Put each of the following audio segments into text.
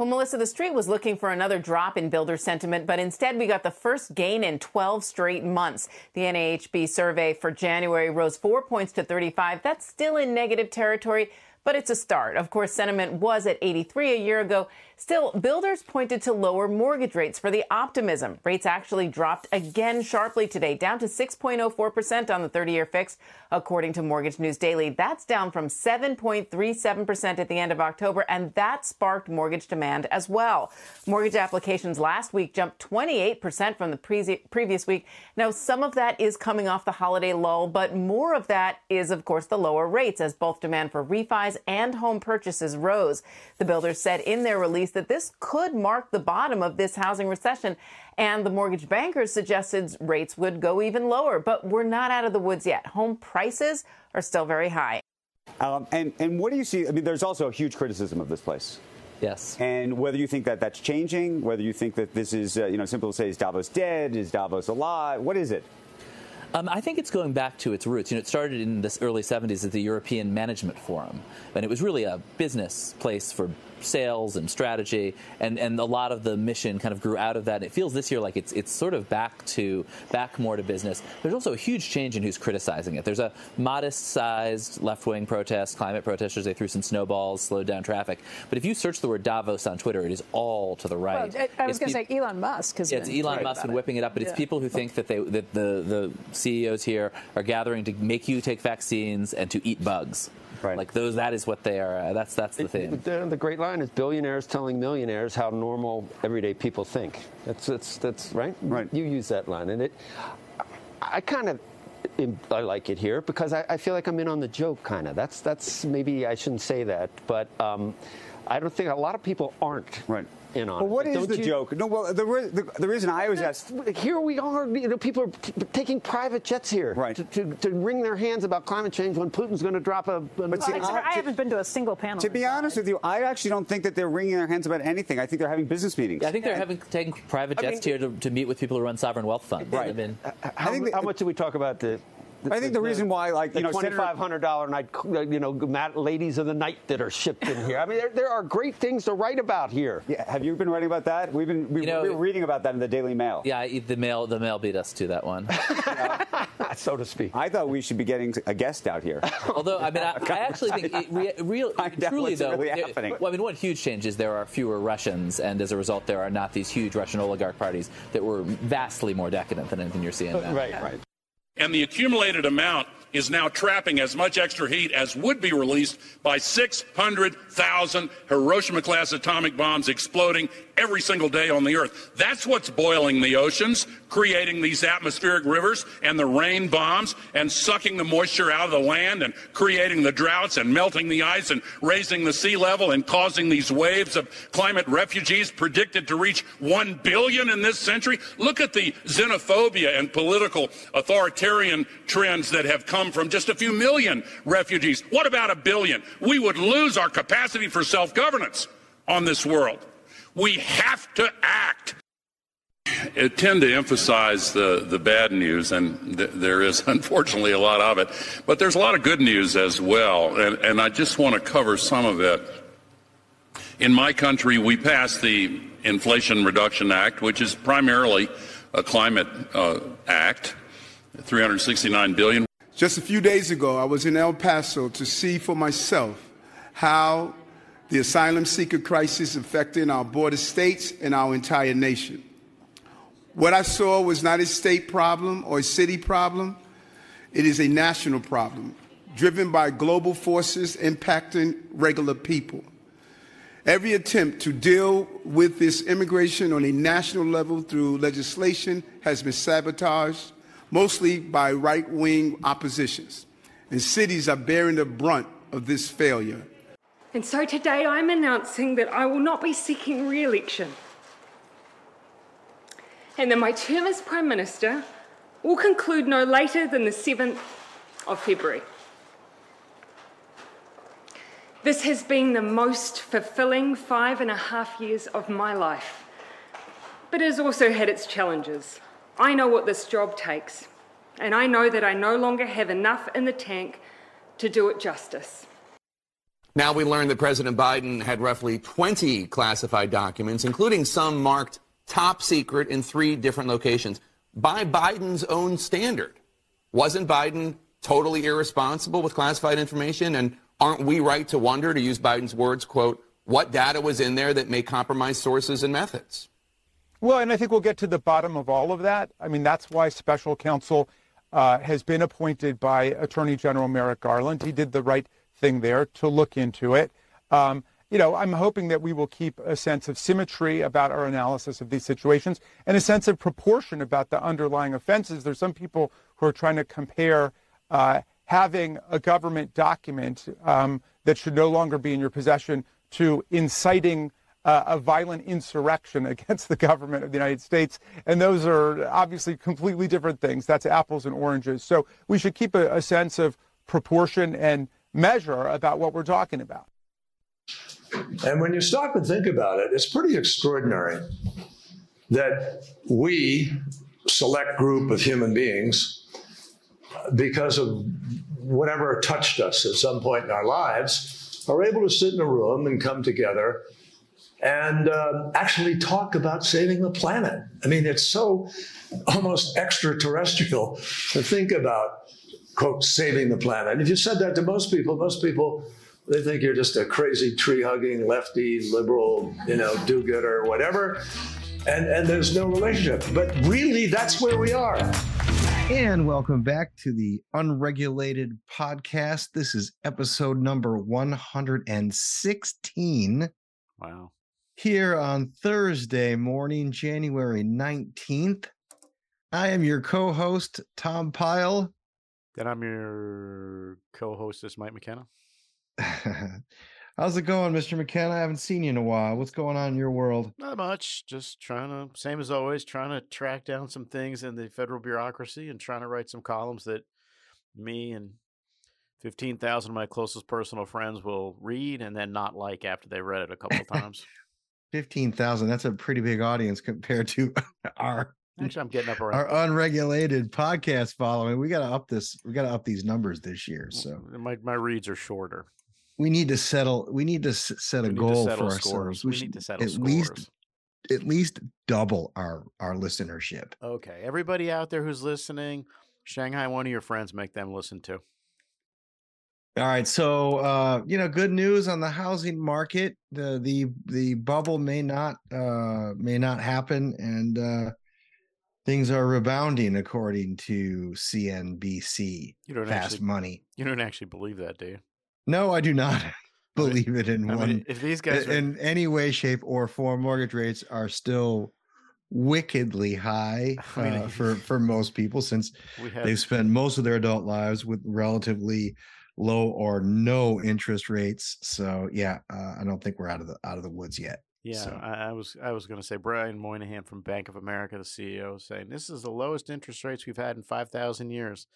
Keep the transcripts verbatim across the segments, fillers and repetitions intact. Well, Melissa, the street was looking for another drop in builder sentiment, but instead we got the first gain in twelve straight months. The N A H B survey for January rose four points to thirty-five. That's still in negative territory, but it's a start. Of course, sentiment was at eighty-three a year ago. Still, builders pointed to lower mortgage rates for the optimism. Rates actually dropped again sharply today, down to six point oh four percent on the thirty-year fix, according to Mortgage News Daily. That's down from seven point three seven percent at the end of October, and that sparked mortgage demand as well. Mortgage applications last week jumped twenty-eight percent from the pre- previous week. Now, some of that is coming off the holiday lull, but more of that is, of course, the lower rates, as both demand for refis and home purchases rose. The builders said in their release that this could mark the bottom of this housing recession, and the mortgage bankers suggested rates would go even lower. But we're not out of the woods yet. Home prices are still very high. Um, and, and what do you see? I mean, there's also a huge criticism of this place. Yes. And whether you think that that's changing, whether you think that this is, uh, you know, simple to say, is Davos dead? Is Davos alive? What is it? Um, I think it's going back to its roots. You know, it started in the early seventies at the European Management Forum, and it was really a business place for sales and strategy, and, and a lot of the mission kind of grew out of that. And it feels this year like it's it's sort of back to back more to business. There's also a huge change in who's criticizing it. There's a modest-sized left-wing protest, climate protesters. They threw some snowballs, slowed down traffic. But if you search the word Davos on Twitter, it is all to the right. Well, I was going to pe- say Elon Musk. Has yeah, it's Elon Musk and whipping it up. But yeah. It's people who think that they that the, the C E Os here are gathering to make you take vaccines and to eat bugs. Right. Like those, that is what they are. Uh, that's that's the thing. The, the great line is billionaires telling millionaires how normal everyday people think. That's that's that's right. Right. You use that line, and it. I kind of, I like it here because I, I feel like I'm in on the joke. Kind of. That's that's maybe I shouldn't say that, but um, I don't think a lot of people aren't. Right. In on well, what it. Is don't the you... joke? No, well, the, the, the reason I always ask... Here we are, you know, people are t- taking private jets here right. to, to, to wring their hands about climate change when Putin's going to drop a... But well, see, I, I haven't been to a single panel. To be honest with you, I actually don't think that they're wringing their hands about anything. I think they're having business meetings. Yeah, I think they're and, having taking private jets I mean, here to, to meet with people who run sovereign wealth funds. Right. I mean, how, I the, how much do we talk about the... I think the, the reason why, like, you know, twenty-five hundred dollars night, you know, ladies of the night that are shipped in here. I mean, there, there are great things to write about here. Yeah, have you been writing about that? We've been we, you know, we were reading about that in the Daily Mail. Yeah, the Mail, the Mail beat us to that one, yeah. So to speak. I thought we should be getting a guest out here. Although, I mean, I, I actually think it re- real, truly though, really it, well, I mean, one huge change is there are fewer Russians, and as a result, there are not these huge Russian oligarch parties that were vastly more decadent than anything you're seeing now. Right, right. And the accumulated amount is now trapping as much extra heat as would be released by six hundred thousand Hiroshima-class atomic bombs exploding every single day on the Earth. That's what's boiling the oceans, creating these atmospheric rivers and the rain bombs, and sucking the moisture out of the land and creating the droughts and melting the ice and raising the sea level and causing these waves of climate refugees predicted to reach one billion in this century. Look at the xenophobia and political authoritarian trends that have come from just a few million refugees. What about a billion? We would lose our capacity for self-governance on this world. We have to act. I tend to emphasize the, the bad news, and th- there is unfortunately a lot of it, but there's a lot of good news as well, and, and I just want to cover some of it. In my country, we passed the Inflation Reduction Act, which is primarily a climate uh, act, three hundred sixty-nine billion dollars. Just a few days ago, I was in El Paso to see for myself how the asylum seeker crisis is affecting our border states and our entire nation. What I saw was not a state problem or a city problem. It is a national problem, driven by global forces impacting regular people. Every attempt to deal with this immigration on a national level through legislation has been sabotaged, mostly by right-wing oppositions. And cities are bearing the brunt of this failure. And so today I'm announcing that I will not be seeking re-election, and that my term as Prime Minister will conclude no later than the seventh of February. This has been the most fulfilling five and a half years of my life, but it has also had its challenges. I know what this job takes, and I know that I no longer have enough in the tank to do it justice. Now we learned that President Biden had roughly twenty classified documents, including some marked top secret in three different locations by Biden's own standard. Wasn't Biden totally irresponsible with classified information? And aren't we right to wonder, to use Biden's words, quote, what data was in there that may compromise sources and methods? Well, and I think we'll get to the bottom of all of that. I mean, that's why special counsel uh, has been appointed by Attorney General Merrick Garland. He did the right thing there to look into it. Um, you know, I'm hoping that we will keep a sense of symmetry about our analysis of these situations and a sense of proportion about the underlying offenses. There's some people who are trying to compare uh, having a government document um, that should no longer be in your possession to inciting Uh, a violent insurrection against the government of the United States. And those are obviously completely different things. That's apples and oranges. So we should keep a, a sense of proportion and measure about what we're talking about. And when you stop and think about it, it's pretty extraordinary that we, select group of human beings, because of whatever touched us at some point in our lives, are able to sit in a room and come together and uh, actually talk about saving the planet. I mean, it's so almost extraterrestrial to think about, quote, saving the planet. And if you said that to most people, most people, they think you're just a crazy tree-hugging, lefty, liberal, you know, do-gooder, whatever, and, and there's no relationship. But really, that's where we are. And welcome back to the Unregulated Podcast. This is episode number one hundred sixteen. Wow. Here on Thursday morning, January nineteenth, I am your co-host, Tom Pyle. And I'm your co-hostess, Mike McKenna. How's it going, Mister McKenna? I haven't seen you in a while. What's going on in your world? Not much. Just trying to, same as always, trying to track down some things in the federal bureaucracy and trying to write some columns that me and fifteen thousand of my closest personal friends will read and then not like after they read it a couple of times. fifteen thousand, that's a pretty big audience compared to our Actually, I'm getting up around our unregulated podcast following. We got to up this, we got to up these numbers this year. So my, my reads are shorter. We need to settle, we need to set a goal for ourselves. We, we need to settle at scores. least at least double our our listenership. Okay, everybody out there who's listening, Shanghai one of your friends, make them listen too. All right, so uh, you know, good news on the housing market. The the the bubble may not uh, may not happen, and uh, things are rebounding according to C N B C. You don't Fast actually, Money. You don't actually believe that, do you? No, I do not believe it in I one. Mean, if these guys, in, are... in any way, shape, or form, mortgage rates are still wickedly high uh, I mean, for for most people, since have... they've spent most of their adult lives with relatively low or no interest rates. So yeah, uh, I don't think we're out of the out of the woods yet. Yeah, so. I, I was I was going to say Brian Moynihan from Bank of America, the C E O, saying this is the lowest interest rates we've had in five thousand years.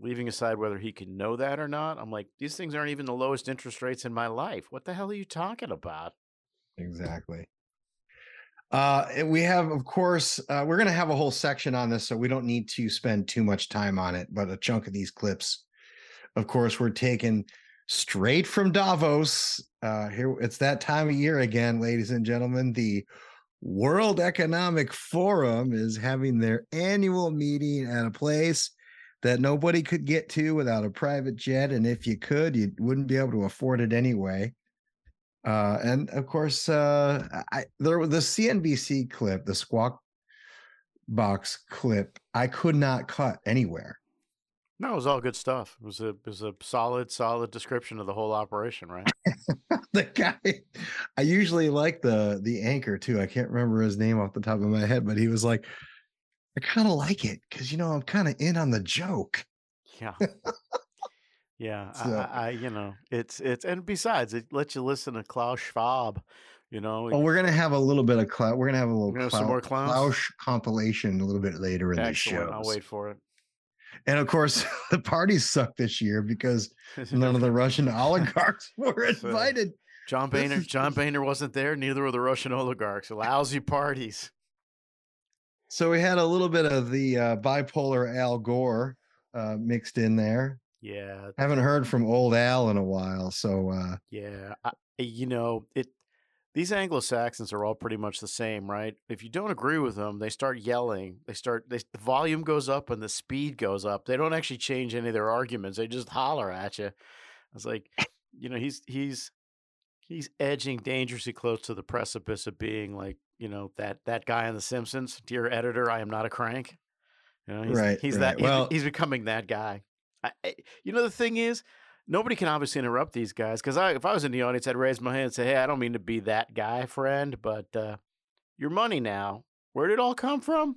Leaving aside whether he can know that or not, I'm like, these things aren't even the lowest interest rates in my life. What the hell are you talking about? Exactly. Uh, we have, of course, uh, we're going to have a whole section on this, so we don't need to spend too much time on it. But a chunk of these clips, of course, we're taken straight from Davos. Uh, here, it's that time of year again, ladies and gentlemen. The World Economic Forum is having their annual meeting at a place that nobody could get to without a private jet. And if you could, you wouldn't be able to afford it anyway. Uh, and, of course, uh, I, there was the C N B C clip, the Squawk Box clip, I could not cut anywhere. No, it was all good stuff. It was a it was a solid, solid description of the whole operation, right? The guy, I usually like the the anchor too. I can't remember his name off the top of my head, but he was like, I kind of like it because, you know, I'm kind of in on the joke. Yeah. Yeah. So. I, I, you know, it's, it's, and besides, it lets you listen to Klaus Schwab, you know. Oh, we're going to have a little bit of Klaus. We're going to have a little Klaus, some more Klaus compilation a little bit later in the show. I'll wait for it. And, of course, the parties suck this year because none of the Russian oligarchs were invited. John Boehner John Boehner wasn't there. Neither were the Russian oligarchs. Lousy parties. So we had a little bit of the uh, bipolar Al Gore uh, mixed in there. Yeah. Haven't heard from old Al in a while. So, uh, yeah, I, you know, it, these Anglo-Saxons are all pretty much the same, right? If you don't agree with them, they start yelling. They start, they, the volume goes up and the speed goes up. They don't actually change any of their arguments. They just holler at you. I was like, you know, he's, he's, he's edging dangerously close to the precipice of being like, you know, that, that guy on The Simpsons, dear editor, I am not a crank. You know, he's, right. He's right. that, he's, well, he's becoming that guy. I, you know, the thing is, nobody can obviously interrupt these guys, because I, if I was in the audience, I'd raise my hand and say, hey, I don't mean to be that guy, friend, but uh, your money now, where did it all come from?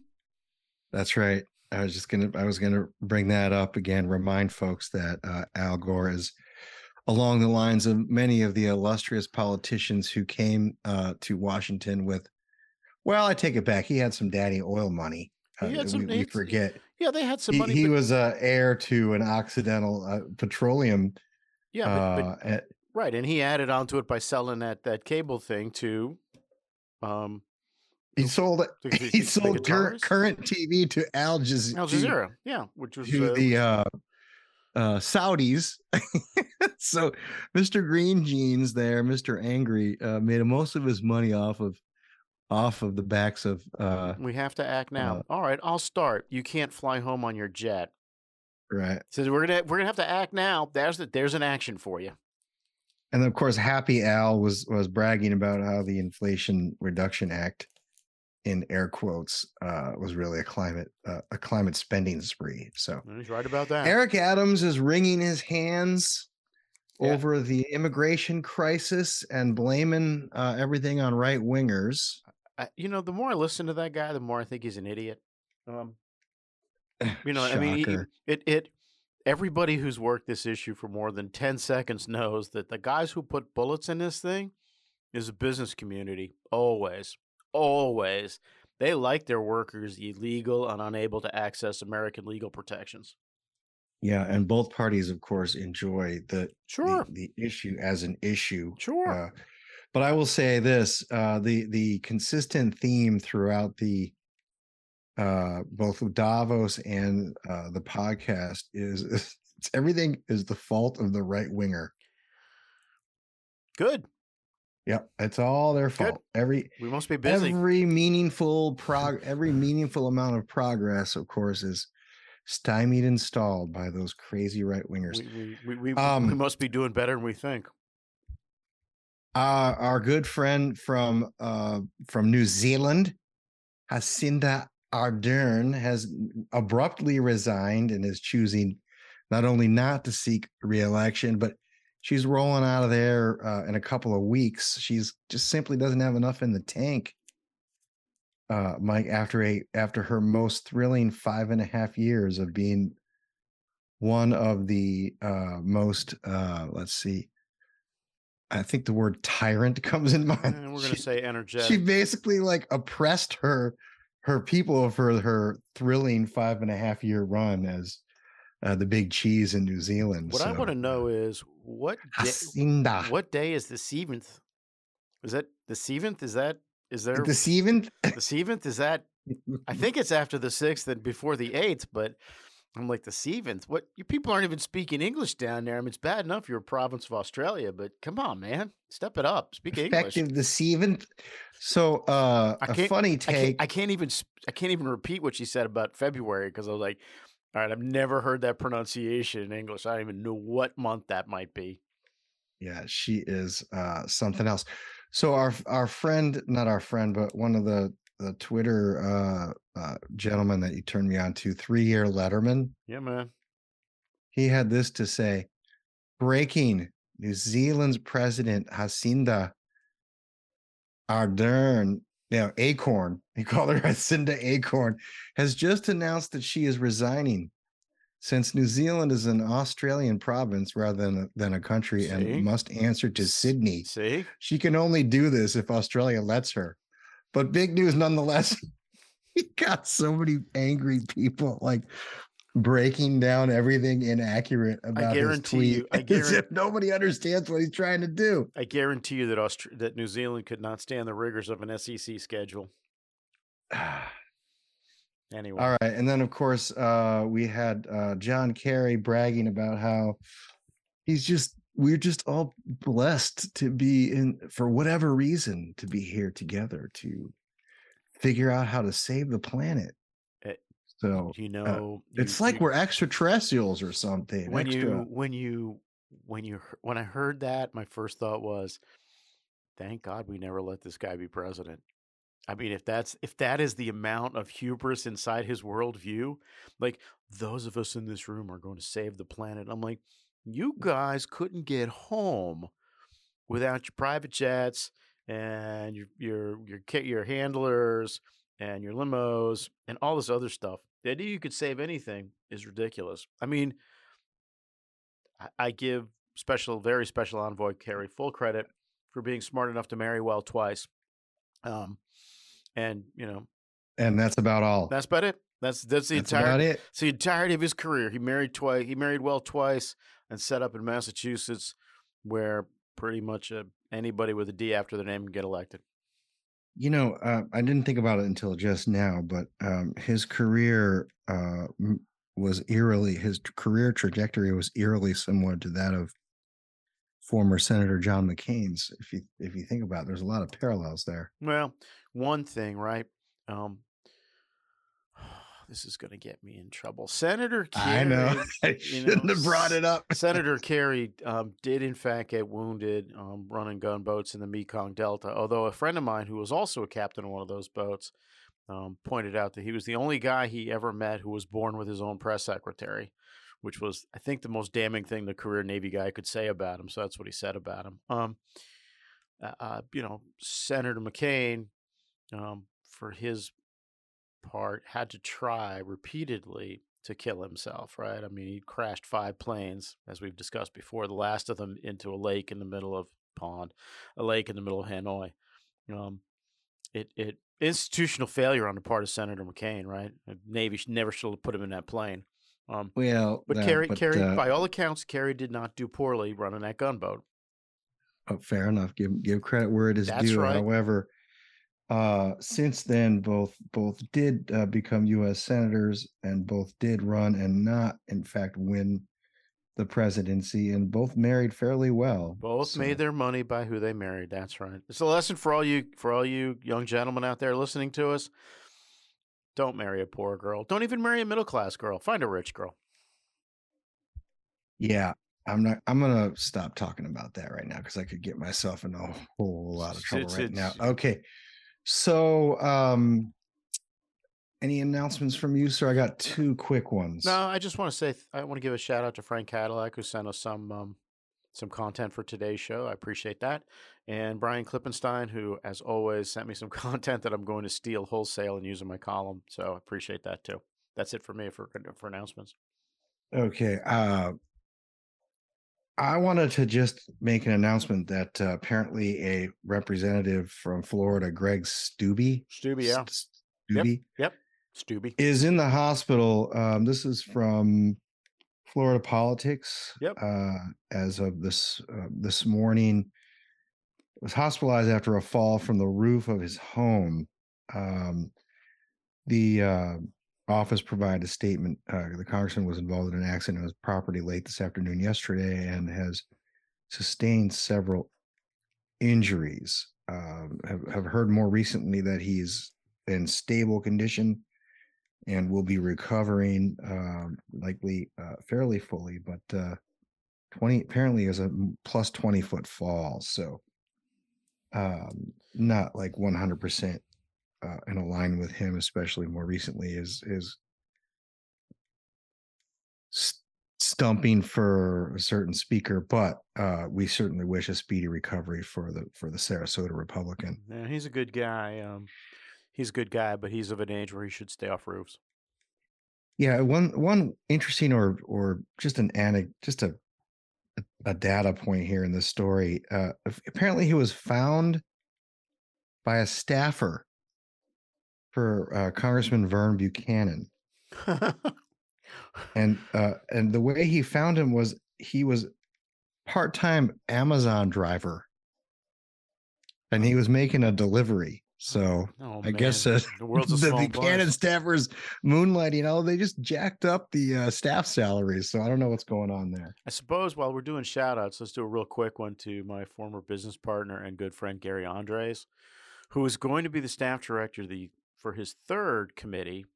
That's right. I was just going to I was going to bring that up again, remind folks that uh, Al Gore is along the lines of many of the illustrious politicians who came uh, to Washington with, well, I take it back. He had some daddy oil money. Uh, he had some, we, we forget. Yeah, they had some money. He, he but, was uh, heir to an Occidental uh, petroleum. Yeah, but, uh, but, at, right. And he added onto it by selling that that cable thing to. Um, he sold the, he the, sold the cur- current T V to Al Jazeera. Al Jazeera, to, yeah, which was to uh, the uh, uh, Saudis. So, Mister Green Jeans there, Mister Angry, uh, made most of his money off of. Off of the backs of... Uh, we have to act now. Uh, All right, I'll start. You can't fly home on your jet. Right. So we're gonna we're gonna have to act now. There's the, there's an action for you. And of course, Happy Al was was bragging about how the Inflation Reduction Act, in air quotes, uh, was really a climate uh, a climate spending spree. So he's right about that. Eric Adams is wringing his hands. Yeah. Over the immigration crisis and blaming uh, everything on right wingers. You know, the more I listen to that guy, the more I think he's an idiot. Um, you know, I mean, he, it it everybody who's worked this issue for more than ten seconds knows that the guys who put bullets in this thing is a business community. Always, always. They like their workers illegal and unable to access American legal protections. Yeah. And both parties, of course, enjoy the, sure. the, the issue as an issue. Sure. Uh, But I will say this, uh, the the consistent theme throughout the uh, both Davos and uh, the podcast is it's everything is the fault of the right winger. Good. Yep, it's all their fault. Good. Every we must be busy. Every meaningful prog every meaningful amount of progress, of course, is stymied and stalled by those crazy right wingers. We, we, we, we, um, we must be doing better than we think. Uh, our good friend from uh, from New Zealand, Jacinda Ardern, has abruptly resigned and is choosing not only not to seek re-election, but she's rolling out of there uh, in a couple of weeks. She's just simply doesn't have enough in the tank, uh, Mike, after a after her most thrilling five and a half years of being one of the uh, most, uh, let's see, I think the word tyrant comes in mind. And we're going to say energetic. She basically like oppressed her, her people for her thrilling five and a half year run as uh, the big cheese in New Zealand. What so, I want to know is what day, what day is the seventh? Is that the seventh? Is that, is there the seventh? The seventh is that, I think it's after the sixth and before the eighth, but I'm like the seventh. What you people aren't even speaking English down there. I mean, it's bad enough you're a province of Australia, but come on, man, step it up. Speak English. Effective the seventh. So uh, I can't, a funny take. I can't, I can't even. I can't even repeat what she said about February because I was like, all right, I've never heard that pronunciation in English. I don't even know what month that might be. Yeah, she is uh, something else. So our our friend, not our friend, but one of the. The Twitter uh, uh, gentleman that you turned me on to, three-year Letterman. Yeah, man. He had this to say: breaking, New Zealand's president Jacinda Ardern, now Acorn, he called her Jacinda Acorn, has just announced that she is resigning. Since New Zealand is an Australian province rather than a, than a country, See? and must answer to Sydney, See? she can only do this if Australia lets her. But big news nonetheless. He got so many angry people like breaking down everything inaccurate about his tweet. You, I guarantee you, if nobody understands what he's trying to do. I guarantee you that Aust- that New Zealand could not stand the rigors of an S E C schedule. Anyway. All right. And then, of course, uh, we had uh, John Kerry bragging about how he's just, we're just all blessed to be in, for whatever reason, to be here together to figure out how to save the planet. It, so, you know, uh, it's you, like you, we're extraterrestrials or something. When Extra. you, when you, when you, when I heard that, my first thought was, thank God we never let this guy be president. I mean, if that's if that is the amount of hubris inside his worldview, like those of us in this room are going to save the planet. I'm like, you guys couldn't get home without your private jets and your your your, your handlers and your limos and all this other stuff. The idea you could save anything is ridiculous. I mean, I, I give special, very special envoy Kerry full credit for being smart enough to marry well twice. Um, and you know, and that's about all. That's about it. That's that's the that's entire. About it. It's the entirety of his career. He married twice. He married well twice, and set up in Massachusetts, where pretty much uh, anybody with a D after their name can get elected. You know, uh, I didn't think about it until just now, but um, his career uh, was eerily his career trajectory was eerily similar to that of former Senator John McCain's. If you if you think about it, there's a lot of parallels there. Well, one thing, right? Um, this is going to get me in trouble. Senator Kerry. I know. I shouldn't know, have brought it up. Senator Kerry um, did, in fact, get wounded um, running gunboats in the Mekong Delta, although a friend of mine who was also a captain on one of those boats um, pointed out that he was the only guy he ever met who was born with his own press secretary, which was, I think, the most damning thing the career Navy guy could say about him. So that's what he said about him. Um, uh, you know, Senator McCain, um, for his part, had to try repeatedly to kill himself, right? I mean, he crashed five planes, as we've discussed before, the last of them into a lake in the middle of pond, a lake in the middle of Hanoi. Um, it, it institutional failure on the part of Senator McCain, right? The Navy never should have put him in that plane. Um, well, but no, Kerry, but, Kerry uh, by all accounts, Kerry did not do poorly running that gunboat. Oh, fair enough. Give give credit where it is That's due. Right. However, uh, since then, both both did uh, become U S senators, and both did run and not, in fact, win the presidency, and both married fairly well. Both so. made their money by who they married. That's right. It's a lesson for all you for all you young gentlemen out there listening to us. Don't marry a poor girl. Don't even marry a middle-class girl. Find a rich girl. Yeah, I'm not. I'm gonna stop talking about that right now because I could get myself in a whole lot of trouble it's, right it's, now. Okay, so um, any announcements from you, sir? I got two quick ones. No, I just want to say I want to give a shout out to Frank Cadillac, who sent us some um, some content for today's show. I appreciate that. And Brian Klippenstein, who, as always, sent me some content that I'm going to steal wholesale and use in my column. So I appreciate that, too. That's it for me for, for announcements. Okay. Uh, I wanted to just make an announcement that uh, apparently a representative from Florida, Greg Steube. Steube, yeah. Steube. Yep, yep. Steube. Is in the hospital. Um, this is from Florida Politics. Yep. Uh, as of this uh, this morning. Was hospitalized after a fall from the roof of his home. Um, the uh, office provided a statement. Uh, the congressman was involved in an accident on his property late this afternoon yesterday and has sustained several injuries. Uh, have, have heard more recently that he's in stable condition and will be recovering uh, likely uh, fairly fully, but uh, twenty apparently is a plus twenty-foot fall. So Um, not like one hundred percent uh, in align with him, especially more recently, is is st- stumping for a certain speaker. But uh, we certainly wish a speedy recovery for the for the Sarasota Republican. Yeah, he's a good guy. Um, he's a good guy, but he's of an age where he should stay off roofs. Yeah, one one interesting or or just an anecdote, just a. a data point here in this story. Uh, apparently he was found by a staffer for uh, Congressman Vern Buchanan. and uh, and the way he found him was he was part-time Amazon driver and he was making a delivery. So oh, I man. guess uh, the, world's a the, the Buchanan staffers moonlighting, you know, they just jacked up the uh, staff salaries. So I don't know what's going on there. I suppose while we're doing shout outs, let's do a real quick one to my former business partner and good friend, Gary Andres, who is going to be the staff director of the, for his third committee.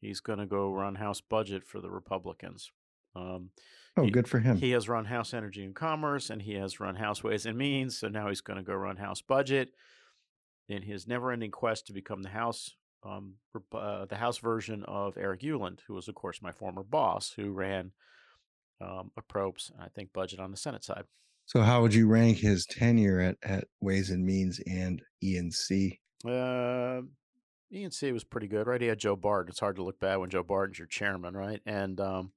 He's going to go run House Budget for the Republicans. Um, oh, he, good for him. He has run House Energy and Commerce, and he has run House Ways and Means. So now he's going to go run House Budget. In his never-ending quest to become the House, um, uh, the House version of Eric Euland, who was, of course, my former boss, who ran um, a probes and I think budget on the Senate side. So, how would you rank his tenure at at Ways and Means and E and C? Uh, E and C was pretty good, right? He had Joe Bart. It's hard to look bad when Joe Barton's your chairman, right? And um,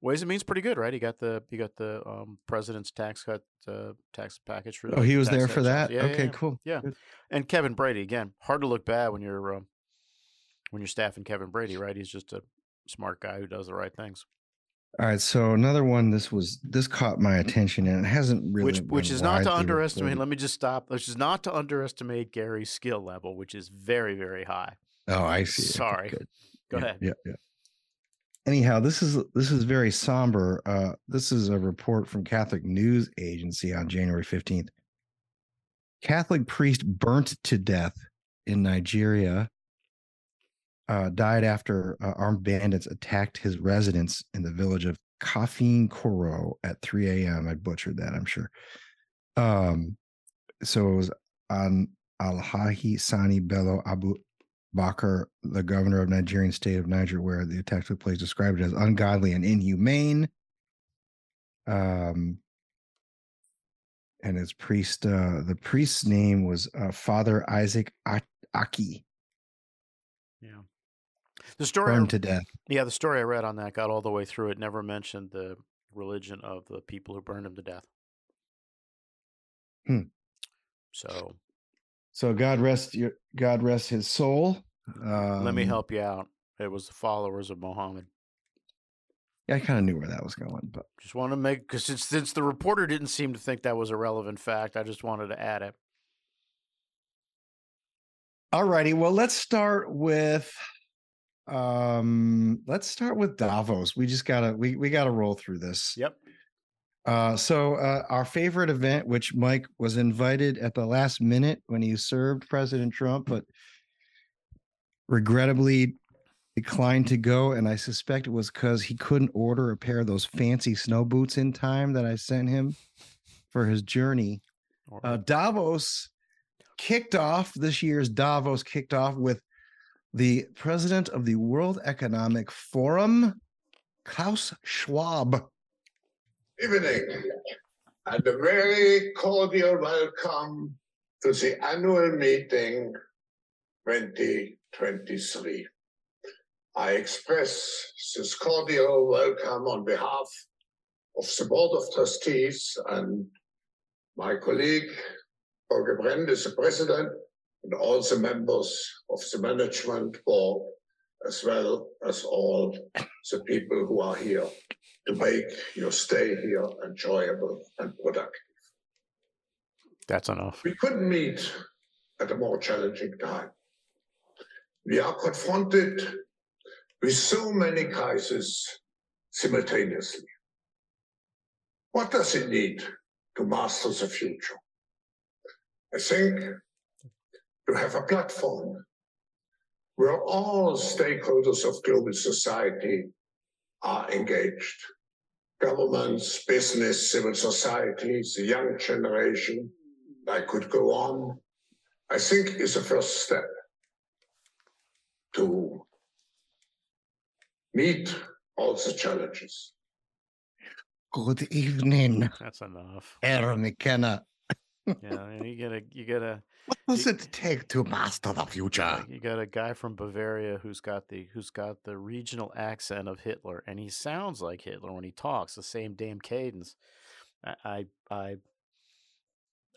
Ways and Means pretty good, right? He got the he got the um, president's tax cut uh, tax package for. Oh, he was there for that. Yeah, okay, yeah, yeah. cool. Yeah, good. And Kevin Brady again. Hard to look bad when you're um, when you're staffing Kevin Brady, right? He's just a smart guy who does the right things. All right, so another one. This was this caught my attention, and it hasn't really which which is not to underestimate. Let me just stop. Which is not to underestimate Gary's skill level, which is very very high. Oh, I see. Sorry. Okay, Go yeah, ahead. Yeah. Yeah. Anyhow, this is this is very somber. Uh, this is a report from Catholic News Agency on January fifteenth. Catholic priest burnt to death in Nigeria uh, died after uh, armed bandits attacked his residence in the village of Kafinkoro at three a.m. I butchered that, I'm sure. Um, so it was on Alhaji Sani Bello Abu Bakr, the governor of Nigerian state of Niger, where the attack took place, described it as ungodly and inhumane. Um, and his priest, uh, the priest's name was uh, Father Isaac Aki. Yeah, the story burned to death. Yeah, the story I read on that got all the way through. It never mentioned the religion of the people who burned him to death. Hmm. So. So God rest your God rest his soul. Um, Let me help you out. It was the followers of Muhammad. Yeah, I kind of knew where that was going, but just want to make because since, since the reporter didn't seem to think that was a relevant fact, I just wanted to add it. All righty. Well, let's start with um, let's start with Davos. We just gotta we we gotta roll through this. Yep. Uh, so uh, our favorite event, which Mike was invited at the last minute when he served President Trump, but regrettably declined to go. And I suspect it was because he couldn't order a pair of those fancy snow boots in time that I sent him for his journey. Uh, Davos kicked off this year's Davos kicked off with the president of the World Economic Forum, Klaus Schwab. Evening, and a very cordial welcome to the annual meeting twenty twenty-three. I express this cordial welcome on behalf of the Board of Trustees and my colleague, Jorge Brend, the President, and all the members of the Management Board, as well as all the people who are here to make your stay here enjoyable and productive. That's enough. We couldn't meet at a more challenging time. We are confronted with so many crises simultaneously. What does it need to master the future? I think to have a platform where all stakeholders of global society are engaged. Governments, business, civil society, the young generation, I could go on, I think is the first step to meet all the challenges. Good evening. That's enough. Aaron McKenna. Yeah, you get a, you get a. What does you, it take to master the future? You got a guy from Bavaria who's got the who's got the regional accent of Hitler, and he sounds like Hitler when he talks. The same damn cadence. I, I, I,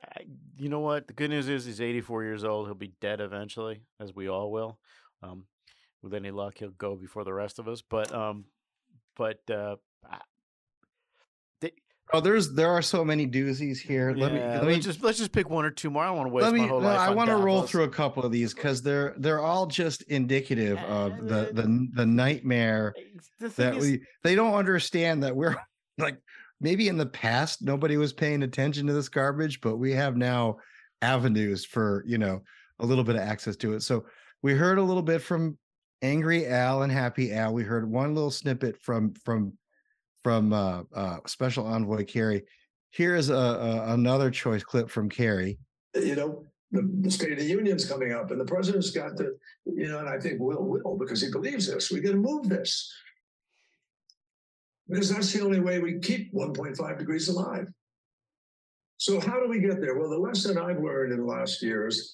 I you know what? The good news is he's eighty-four years old. He'll be dead eventually, as we all will. Um, with any luck, he'll go before the rest of us. But, um, but uh, I, Oh, there's there are so many doozies here. Let yeah, me let me just let's just pick one or two more. I don't want to waste let me, my whole no, life. I want to roll through a couple of these because they're they're all just indicative of the the, the nightmare the that is, we they don't understand that we're like maybe in the past nobody was paying attention to this garbage, but we have now avenues for, you know, a little bit of access to it. So we heard a little bit from Angry Al and Happy Al. We heard one little snippet from from. From uh, uh, Special Envoy Kerry. Here is a, a, another choice clip from Kerry. You know, the, the State of the Union's coming up, and the president's got to, you know, and I think will will because he believes this. We got to move this because that's the only way we keep one point five degrees alive. So how do we get there? Well, the lesson I've learned in the last years,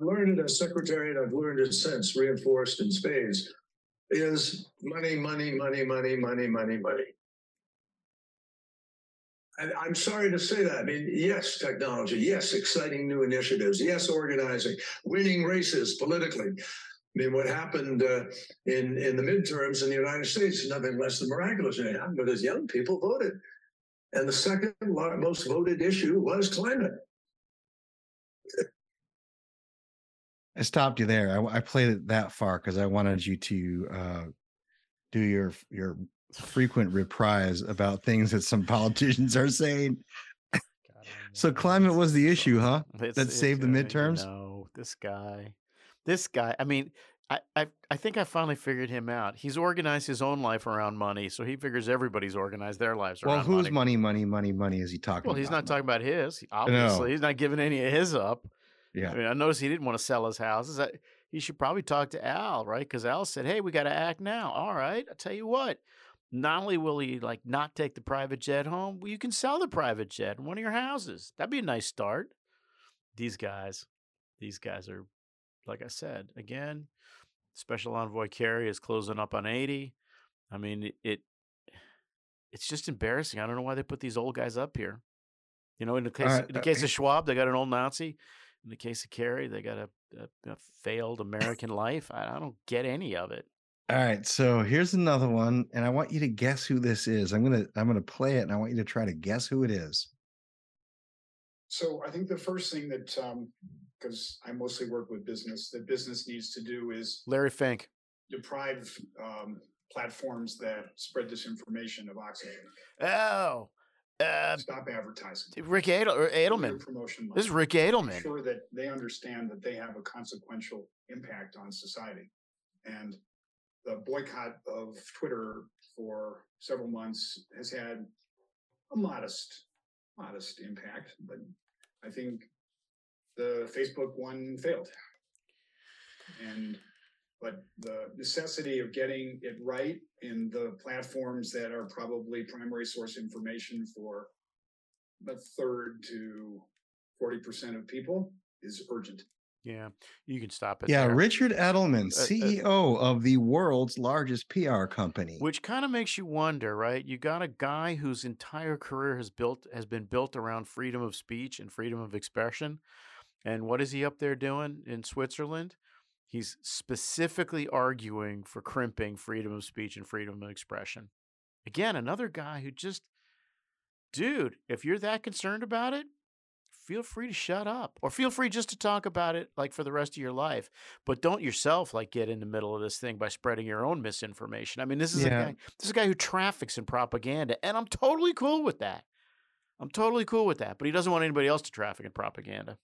I've learned it as secretary, and I've learned it since, reinforced in spades. Is money, money, money, money, money, money, money. And I'm sorry to say that. I mean, yes, technology, yes, exciting new initiatives, yes, organizing, winning races politically. I mean, what happened uh, in, in the midterms in the United States is nothing less than miraculous. It happened because young people voted. And the second most voted issue was climate. I stopped you there. I, I played it that far because I wanted you to uh, do your your frequent reprise about things that some politicians are saying. So climate was the issue, huh? It's, that saved the midterms? No, this guy. This guy. I mean, I, I I think I finally figured him out. He's organized his own life around money, so he figures everybody's organized their lives well, around money. Well, whose money, money, money, money is he talking well, about? Well, he's not talking about his, obviously. No. He's not giving any of his up. Yeah, I mean, I noticed he didn't want to sell his houses. I, he should probably talk to Al, right? Because Al said, "Hey, we got to act now." All right, I'll tell you what. Not only will he like not take the private jet home, well, you can sell the private jet in one of your houses. That'd be a nice start. These guys, these guys are, like I said again, Special Envoy Kerry is closing up on eighty. I mean, it it's just embarrassing. I don't know why they put these old guys up here. You know, in the case right. in the case of Schwab, they got an old Nazi. In the case of Kerry, they got a, a, a failed American life. I, I don't get any of it. All right, so here's another one, and I want you to guess who this is. I'm gonna I'm gonna play it, and I want you to try to guess who it is. So I think the first thing that, because um, I mostly work with business, that business needs to do is Larry Fink deprive um, platforms that spread disinformation of oxygen. Oh. Uh, Stop advertising. Rick Adel- Edelman. This is Rick Edelman. I'm sure that they understand that they have a consequential impact on society. And the boycott of Twitter for several months has had a modest, modest impact. But I think the Facebook one failed. And but the necessity of getting it right in the platforms that are probably primary source information for a third to forty percent of people is urgent. Yeah, you can stop it. Yeah, there. Richard Edelman, C E O uh, uh, of the world's largest P R company. Which kind of makes you wonder, right? You got a guy whose entire career has built has been built around freedom of speech and freedom of expression. And what is he up there doing in Switzerland? He's specifically arguing for crimping freedom of speech and freedom of expression. Again, another guy who just, dude, if you're that concerned about it, feel free to shut up or feel free just to talk about it like for the rest of your life. But don't yourself like get in the middle of this thing by spreading your own misinformation. I mean, this is, yeah. a, guy, this is a guy who traffics in propaganda, and I'm totally cool with that. I'm totally cool with that, but he doesn't want anybody else to traffic in propaganda.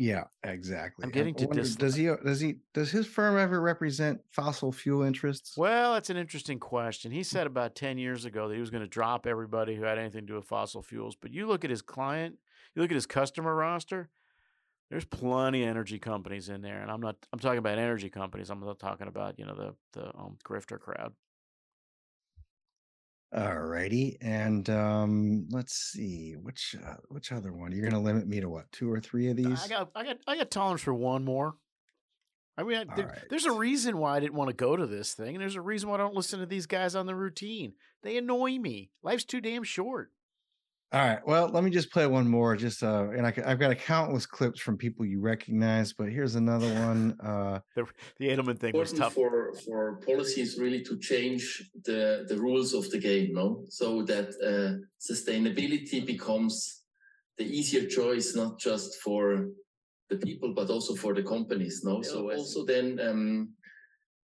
Yeah, exactly. I'm getting I to this. Does he? Does he? Does his firm ever represent fossil fuel interests? Well, that's an interesting question. He said about ten years ago that he was going to drop everybody who had anything to do with fossil fuels. But you look at his client, you look at his customer roster. There's plenty of energy companies in there, and I'm not. I'm talking about energy companies. I'm not talking about you know the the um, grifter crowd. All righty, and um, let's see which uh, which other one. You're going to limit me to what, two or three of these? I got I got I got tolerance for one more. I mean, I, there, right. there's a reason why I didn't want to go to this thing, and there's a reason why I don't listen to these guys on the routine. They annoy me. Life's too damn short. All right. Well, let me just play one more. Just uh, and I, I've got a countless clips from people you recognize, but here's another one. Uh, the, the Edelman thing was tough. For for policies really to change the the rules of the game, no, so that uh, sustainability becomes the easier choice, not just for the people but also for the companies, no. Yeah, so also then um,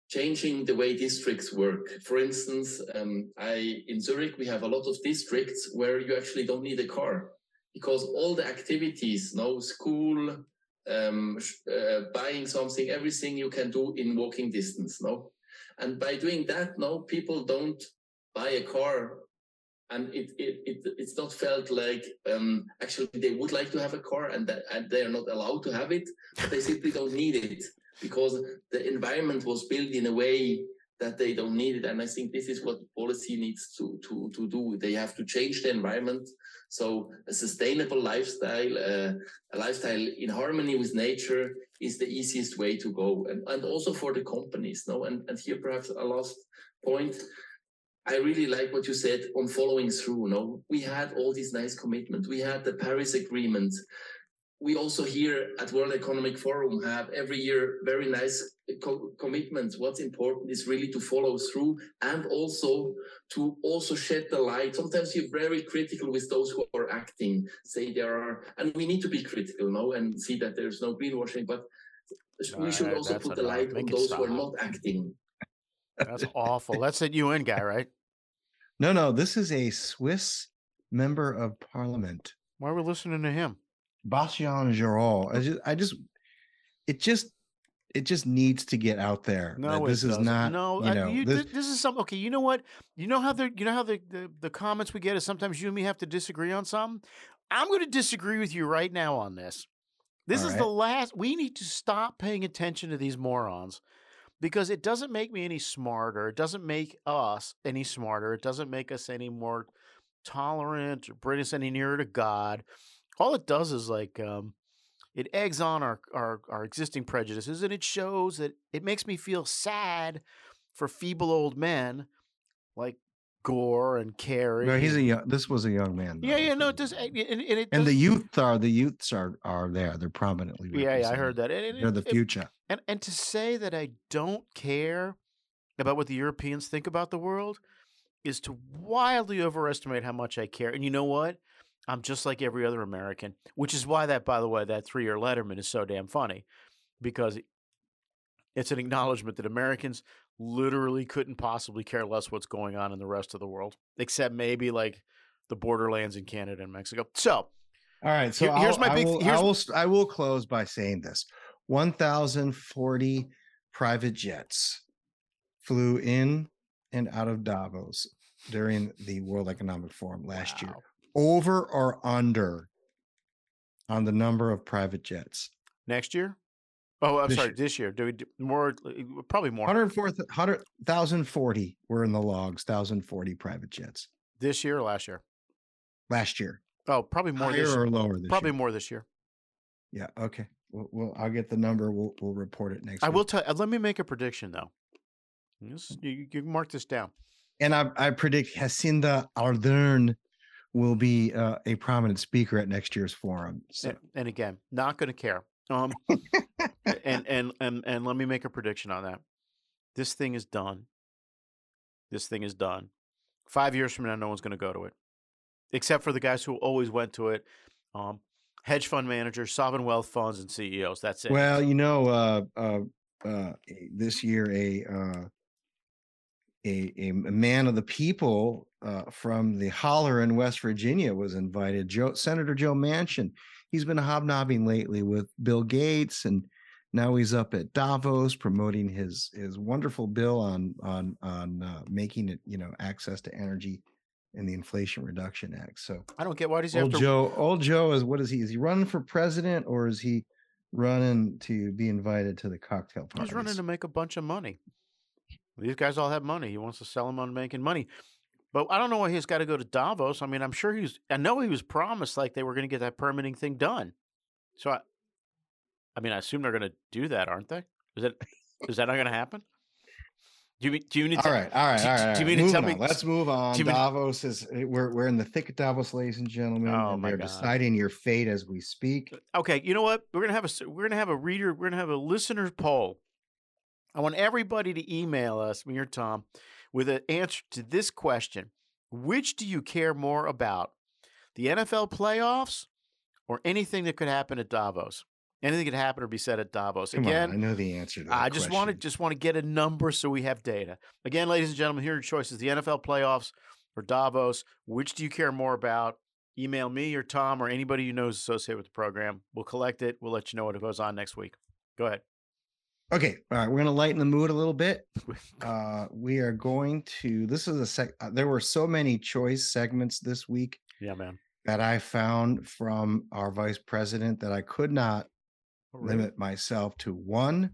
changing the way districts work. For instance, um, I in Zurich, we have a lot of districts where you actually don't need a car because all the activities, no school, um, uh, buying something, everything you can do in walking distance, no. And by doing that, no, people don't buy a car, and it it, it it's not felt like um, actually they would like to have a car and that, and they are not allowed to have it, but they simply don't need it. Because the environment was built in a way that they don't need it. And I think this is what policy needs to, to, to do. They have to change the environment. So a sustainable lifestyle, uh, a lifestyle in harmony with nature is the easiest way to go. And, and also for the companies. No? And, and here perhaps a last point. I really like what you said on following through. No, we had all these nice commitments. We had the Paris Agreement. We also here at World Economic Forum have every year very nice co- commitments. What's important is really to follow through and also to also shed the light. Sometimes you're very critical with those who are acting, say there are, and we need to be critical, no, and see that there's no greenwashing, but we right, should also put the light on those stop. who are not acting. That's awful. That's that U N guy, right? No, no, this is a Swiss member of parliament. Why are we listening to him? Bastian Girard. I just, I just, it just, it just needs to get out there. No, this is not. No, you know, I, you, this, this is something. Okay, you know what? You know how the, you know how the, the, the comments we get is sometimes you and me have to disagree on something. I'm going to disagree with you right now on this. This is the last. We need to stop paying attention to these morons because it doesn't make me any smarter. It doesn't make us any smarter. It doesn't make us any more tolerant or bring us any nearer to God. All it does is like um, it eggs on our, our our existing prejudices, and it shows that it makes me feel sad for feeble old men like Gore and Kerry. No, he's a young, this was a young man. Though. Yeah, yeah, no, it does, and, and it and does, the youth are the youths are are there. They're prominently. Yeah, yeah, I heard that. And, and, They're the it, future. And and to say that I don't care about what the Europeans think about the world is to wildly overestimate how much I care. And you know what? I'm just like every other American, which is why that, by the way, that three-year Letterman is so damn funny, because it's an acknowledgement that Americans literally couldn't possibly care less what's going on in the rest of the world, except maybe like the borderlands in Canada and Mexico. So, all right. So here, here's my big. I will, here's, I will. I will close by saying this: one thousand forty private jets flew in and out of Davos during the World Economic Forum last wow. year. Over or under on the number of private jets next year? Oh, I'm this sorry, year. this year. Do we do more? Probably more. one hundred forty were in the logs. one thousand forty private jets this year or last year? Last year. Oh, probably more. Higher this year. or lower this probably year? Probably more this year. Yeah. Okay. Well, we'll I'll get the number. We'll we'll report it next. I week. will tell. Let me make a prediction though. This, you you mark this down. And I I predict Jacinda Ardern will be uh, a prominent speaker at next year's forum. So. And, and again, not going to care. Um, and, and and and let me make a prediction on that. This thing is done. This thing is done. Five years from now, no one's going to go to it, except for the guys who always went to it. Um, hedge fund managers, sovereign wealth funds, and C E Os. That's it. Well, you know, uh, uh, uh, this year, a, uh, a, a man of the people, Uh, from the holler in West Virginia was invited, Joe, Senator Joe Manchin. He's been hobnobbing lately with Bill Gates, and now he's up at Davos promoting his his wonderful bill on on on uh, making it, you know, access to energy in the Inflation Reduction Act. So I don't get why he's old after- Joe. Old Joe is what is he? Is he running for president, or is he running to be invited to the cocktail parties? He's running to make a bunch of money. These guys all have money. He wants to sell them on making money. But I don't know why he's got to go to Davos. I mean, I'm sure he's, I know he was promised like they were going to get that permitting thing done. So I, I mean, I assume they're going to do that, aren't they? Is that, is that not going to happen? Do you, do you need to, all right, all right, do, all right. Do you mean to tell me? Let's move on. Davos is we're we're in the thick of Davos, ladies and gentlemen. Oh my God. They're deciding your fate as we speak. Okay, you know what? We're gonna have a we're gonna have a reader. We're gonna have a listener poll. I want everybody to email us, me or Tom, with an answer to this question: which do you care more about, the N F L playoffs, or anything that could happen at Davos? Anything could happen or be said at Davos. Come Again, on, I know the answer to that I just question. want to just want to get a number so we have data. Again, ladies and gentlemen, here are your choices: the N F L playoffs or Davos. Which do you care more about? Email me or Tom or anybody you know is associated with the program. We'll collect it. We'll let you know what goes on next week. Go ahead. Okay. All right. We're going to lighten the mood a little bit. Uh, we are going to, this is a sec. There were so many choice segments this week. Yeah, man. That I found from our vice president that I could not Really? limit myself to one.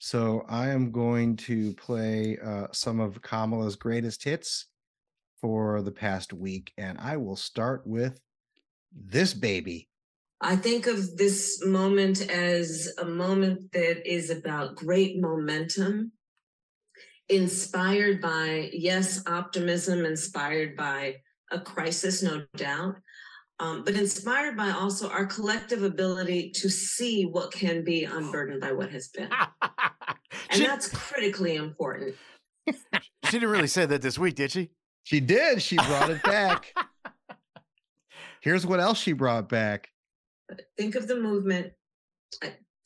So I am going to play uh, some of Kamala's greatest hits for the past week. And I will start with this baby. I think of this moment as a moment that is about great momentum, inspired by, yes, optimism, inspired by a crisis, no doubt. Um, but inspired by also our collective ability to see what can be unburdened by what has been. And she, that's critically important. She didn't really say that this week, did she? She did. She brought it back. Here's what else she brought back. Think of the movement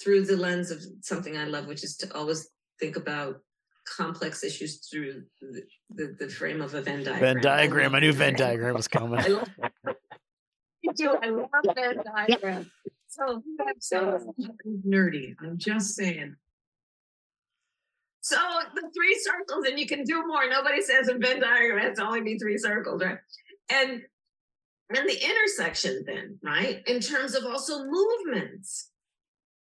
through the lens of something I love, which is to always think about complex issues through the, the, the frame of a Venn diagram. Venn diagram. I knew Venn diagram was coming. I love it. You do. I love that diagram. So, so nerdy. I'm just saying. So the three circles, and you can do more. Nobody says in Venn diagram has to only be three circles, right? And then the intersection, then, right? In terms of also movements.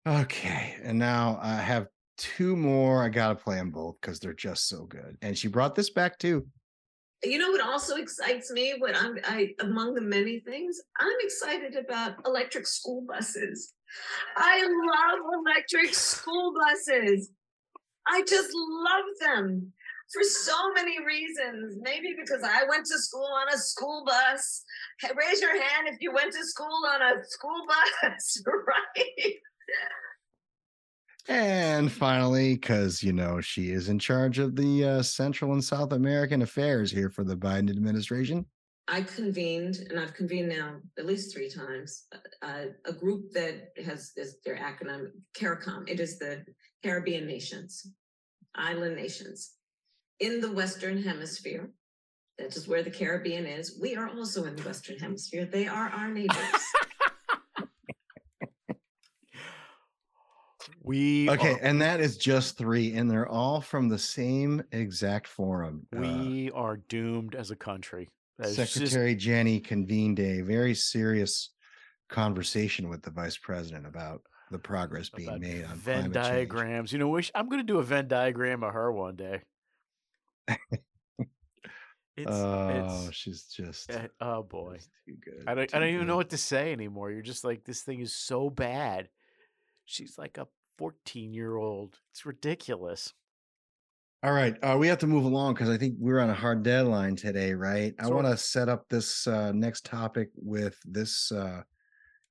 Okay, and now I have two more. I gotta play them both because they're just so good. And she brought this back too. You know what also excites me? What I'm, I, among the many things, I'm excited about electric school buses. I love electric school buses. I just love them for so many reasons. Maybe because I went to school on a school bus. Raise your hand if you went to school on a school bus, right? And finally, because, you know, she is in charge of the uh, Central and South American affairs here for the Biden administration. I convened, and I've convened now at least three times, uh, a group that has is their acronym, CARICOM. It is the Caribbean nations, island nations. In the Western Hemisphere, that is where the Caribbean is. We are also in the Western Hemisphere. They are our neighbors. We okay, are, and that is just three, and they're all from the same exact forum. We uh, are doomed as a country. As Secretary just, Jenny convened a very serious conversation with the vice president about the progress being made on Venn diagrams. Change. You know, wish I'm going to do a Venn diagram of her one day. It's, oh, it's, she's just uh, oh boy, too good. I don't, I don't even good. know what to say anymore. You're just like, this thing is so bad. She's like a fourteen-year-old. It's ridiculous. All right. Uh, we have to move along because I think we're on a hard deadline today, right? Sure. I want to set up this uh, next topic with this uh,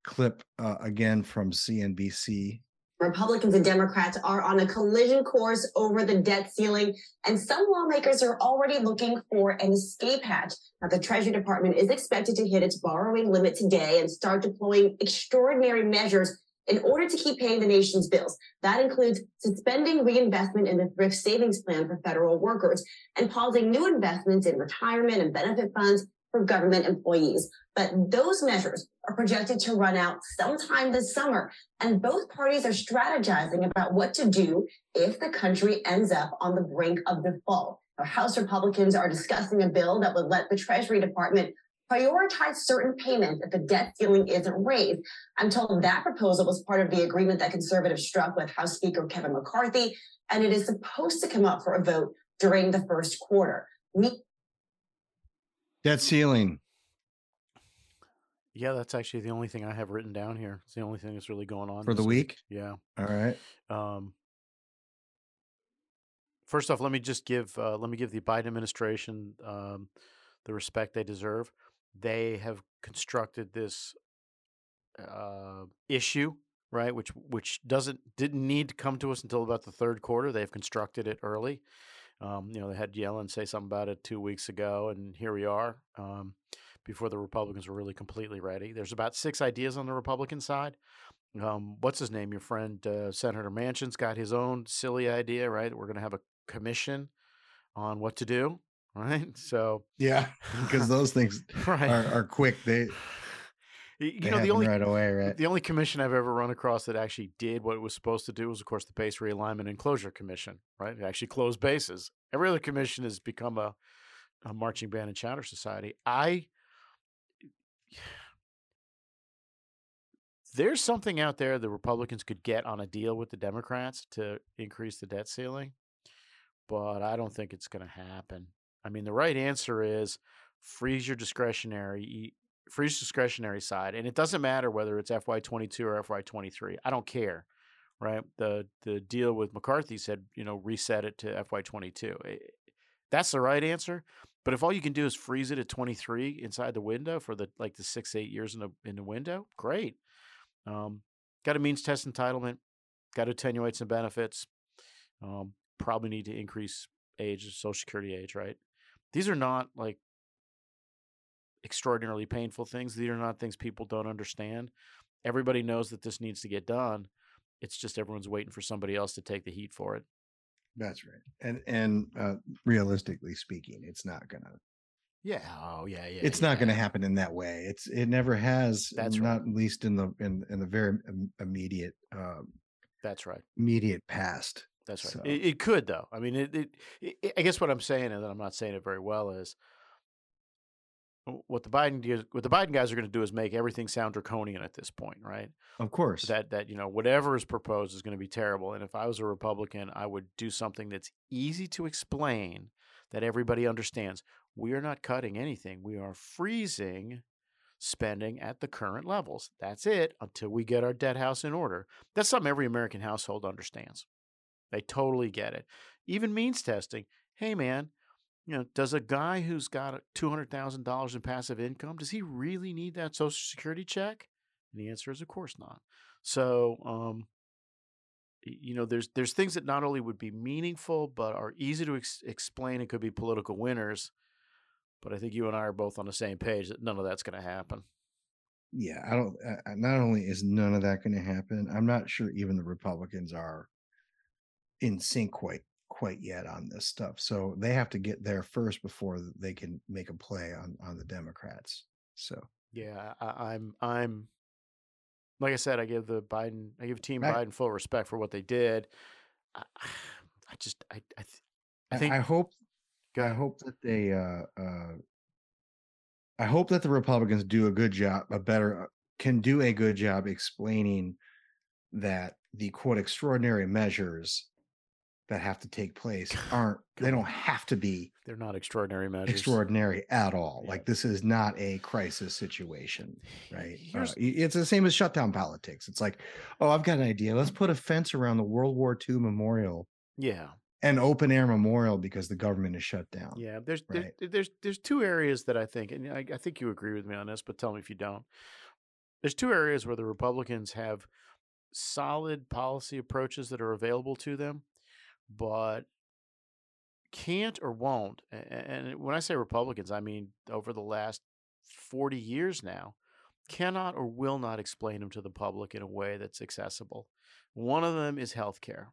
clip, uh, again, from C N B C. Republicans and Democrats are on a collision course over the debt ceiling, and some lawmakers are already looking for an escape hatch. Now, the Treasury Department is expected to hit its borrowing limit today and start deploying extraordinary measures in order to keep paying the nation's bills. That includes suspending reinvestment in the thrift savings plan for federal workers and pausing new investments in retirement and benefit funds for government employees. But those measures are projected to run out sometime this summer, and both parties are strategizing about what to do if the country ends up on the brink of default. Now, House Republicans are discussing a bill that would let the Treasury Department prioritize certain payments if the debt ceiling isn't raised. I'm told that proposal was part of the agreement that conservatives struck with House Speaker Kevin McCarthy, and it is supposed to come up for a vote during the first quarter. Me- debt ceiling. Yeah, that's actually the only thing I have written down here. It's the only thing that's really going on. For the week? week? Yeah. All right. Um, First off, let me just give uh, let me give the Biden administration um, the respect they deserve. They have constructed this uh, issue, right, which which doesn't didn't need to come to us until about the third quarter. They've constructed it early. Um, you know, they had Yellen say something about it two weeks ago, and here we are um, before the Republicans were really completely ready. There's about six ideas on the Republican side. Um, what's his name? Your friend uh, Senator Manchin's got his own silly idea, right? We're going to have a commission on what to do, right? So yeah, because those things right. are, are quick. They you they know the only right away, right? The only commission I've ever run across that actually did what it was supposed to do was, of course, the Base Realignment and Closure Commission, right? It actually closed bases. Every other commission has become a, a marching band and chowder society. I. There's something out there the Republicans could get on a deal with the Democrats to increase the debt ceiling, but I don't think it's going to happen. I mean, the right answer is freeze your discretionary, freeze discretionary side, and it doesn't matter whether it's F Y twenty-two or F Y twenty-three. I don't care, right? The the deal with McCarthy said, you know, reset it to F Y twenty-two. That's the right answer. But if all you can do is freeze it at twenty-three inside the window for the like the six, eight years in the in the window, great. Um, got to means test entitlement, got to attenuate some benefits, um, probably need to increase age, Social Security age, right? These are not like extraordinarily painful things. These are not things people don't understand. Everybody knows that this needs to get done. It's just everyone's waiting for somebody else to take the heat for it. That's right. And, and, uh, realistically speaking, it's not gonna, Yeah. Oh, yeah. Yeah. It's yeah. not going to happen in that way. It's it never has. That's not right. least in the in, in the very immediate. Um, That's right. Immediate past. That's right. So. It, it could though. I mean, it, it, it. I guess what I'm saying, and I'm not saying it very well, is what the Biden what the Biden guys are going to do is make everything sound draconian at this point, right? Of course. That that you know whatever is proposed is going to be terrible. And if I was a Republican, I would do something that's easy to explain that everybody understands. We are not cutting anything. We are freezing spending at the current levels. That's it until we get our debt house in order. That's something every American household understands. They totally get it. Even means testing. Hey, man, you know, does a guy who's got two hundred thousand dollars in passive income, does he really need that Social Security check? And the answer is, of course not. So, um, you know, there's there's things that not only would be meaningful, but are easy to ex- explain and could be political winners. But I think you and I are both on the same page that none of that's going to happen. Yeah, I don't. Uh, not only is none of that going to happen, I'm not sure even the Republicans are in sync quite quite yet on this stuff. So they have to get there first before they can make a play on, on the Democrats. So yeah, I, I'm I'm like I said, I give the Biden, I give Team I, Biden full respect for what they did. I, I just, I, I, th- I think I, I hope. I hope that they. Uh, uh, I hope that the Republicans do a good job, a better can do a good job explaining that the quote extraordinary measures that have to take place aren't. They don't have to be. They're not extraordinary measures. Extraordinary at all. Yeah. Like this is not a crisis situation, right? Uh, it's the same as shutdown politics. It's like, oh, I've got an idea. Let's put a fence around the World War Two memorial. Yeah. An open air memorial because the government is shut down. Yeah, there's right? there, there's there's two areas that I think, and I, I think you agree with me on this, but tell me if you don't. There's two areas where the Republicans have solid policy approaches that are available to them, but can't or won't. And when I say Republicans, I mean over the last forty years now, cannot or will not explain them to the public in a way that's accessible. One of them is healthcare.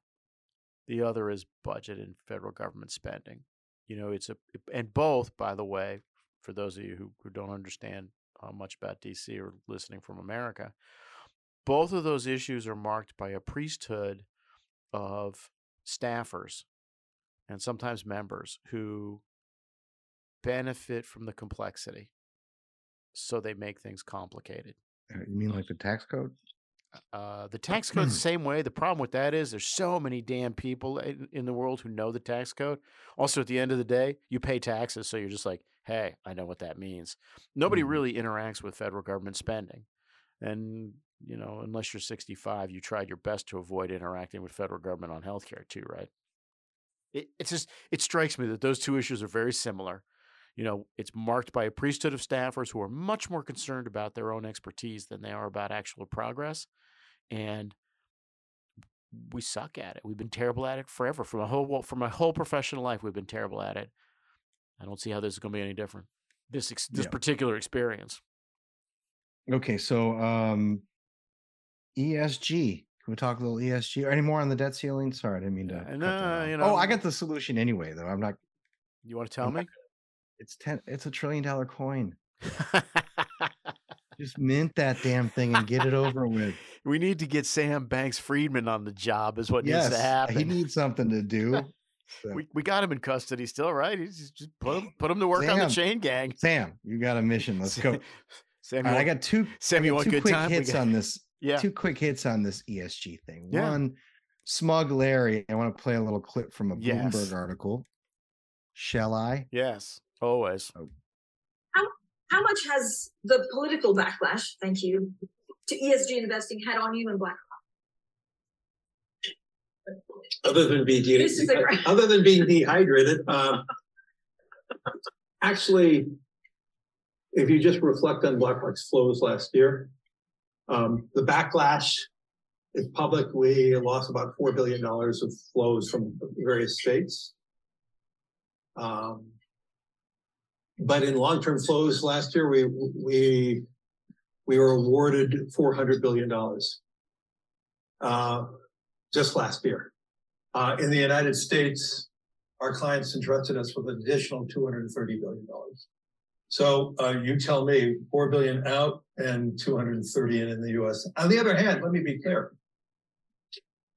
The other is budget and federal government spending. You know, it's a, and both, by the way, for those of you who, who don't understand uh, much about D C or listening from America, both of those issues are marked by a priesthood of staffers and sometimes members who benefit from the complexity. So they make things complicated. You mean like the tax code? Uh, the tax code the same way. The problem with that is there's so many damn people in, in the world who know the tax code. Also, at the end of the day, you pay taxes, so you're just like, hey, I know what that means. Nobody mm-hmm. really interacts with federal government spending. And, you know, unless you're sixty-five, you tried your best to avoid interacting with federal government on healthcare too, right? It, it's just it strikes me that those two issues are very similar. You know, it's marked by a priesthood of staffers who are much more concerned about their own expertise than they are about actual progress. And we suck at it. We've been terrible at it forever. For my whole, for my whole professional life, we've been terrible at it. I don't see how this is going to be any different, this ex- this yeah. particular experience. Okay, so um, E S G. Can we talk a little E S G? Or any more on the debt ceiling? Sorry, I didn't mean to. No, you know, oh, I got the solution anyway, though. I'm not. You want to tell I'm me? Not, It's ten. It's a trillion dollar coin. Just mint that damn thing and get it over with. We need to get Sam Banks-Friedman on the job is what yes, needs to happen. He needs something to do. So. we we got him in custody still, right? He's just put him, put him to work Sam, on the chain gang. Sam, you got a mission. Let's go. Sam, right, I got two, Sam, I got two quick time? hits got, on this. Yeah. Two quick hits on this E S G thing. Yeah. One, Smug Larry. I want to play a little clip from a Bloomberg yes. article. Shall I? Yes. Always. How how much has the political backlash, thank you, to E S G investing had on you and BlackRock? Other than being de- other than being dehydrated, uh, actually, if you just reflect on BlackRock's flows last year, um, the backlash is public. We lost about four billion dollars of flows from various states. Um. But in long-term flows last year, we we we were awarded four hundred billion dollars uh, just last year. Uh, in the United States, our clients entrusted us with an additional two hundred thirty billion dollars. So uh, you tell me, four billion dollars out and two hundred thirty billion dollars in the U S. On the other hand, let me be clear.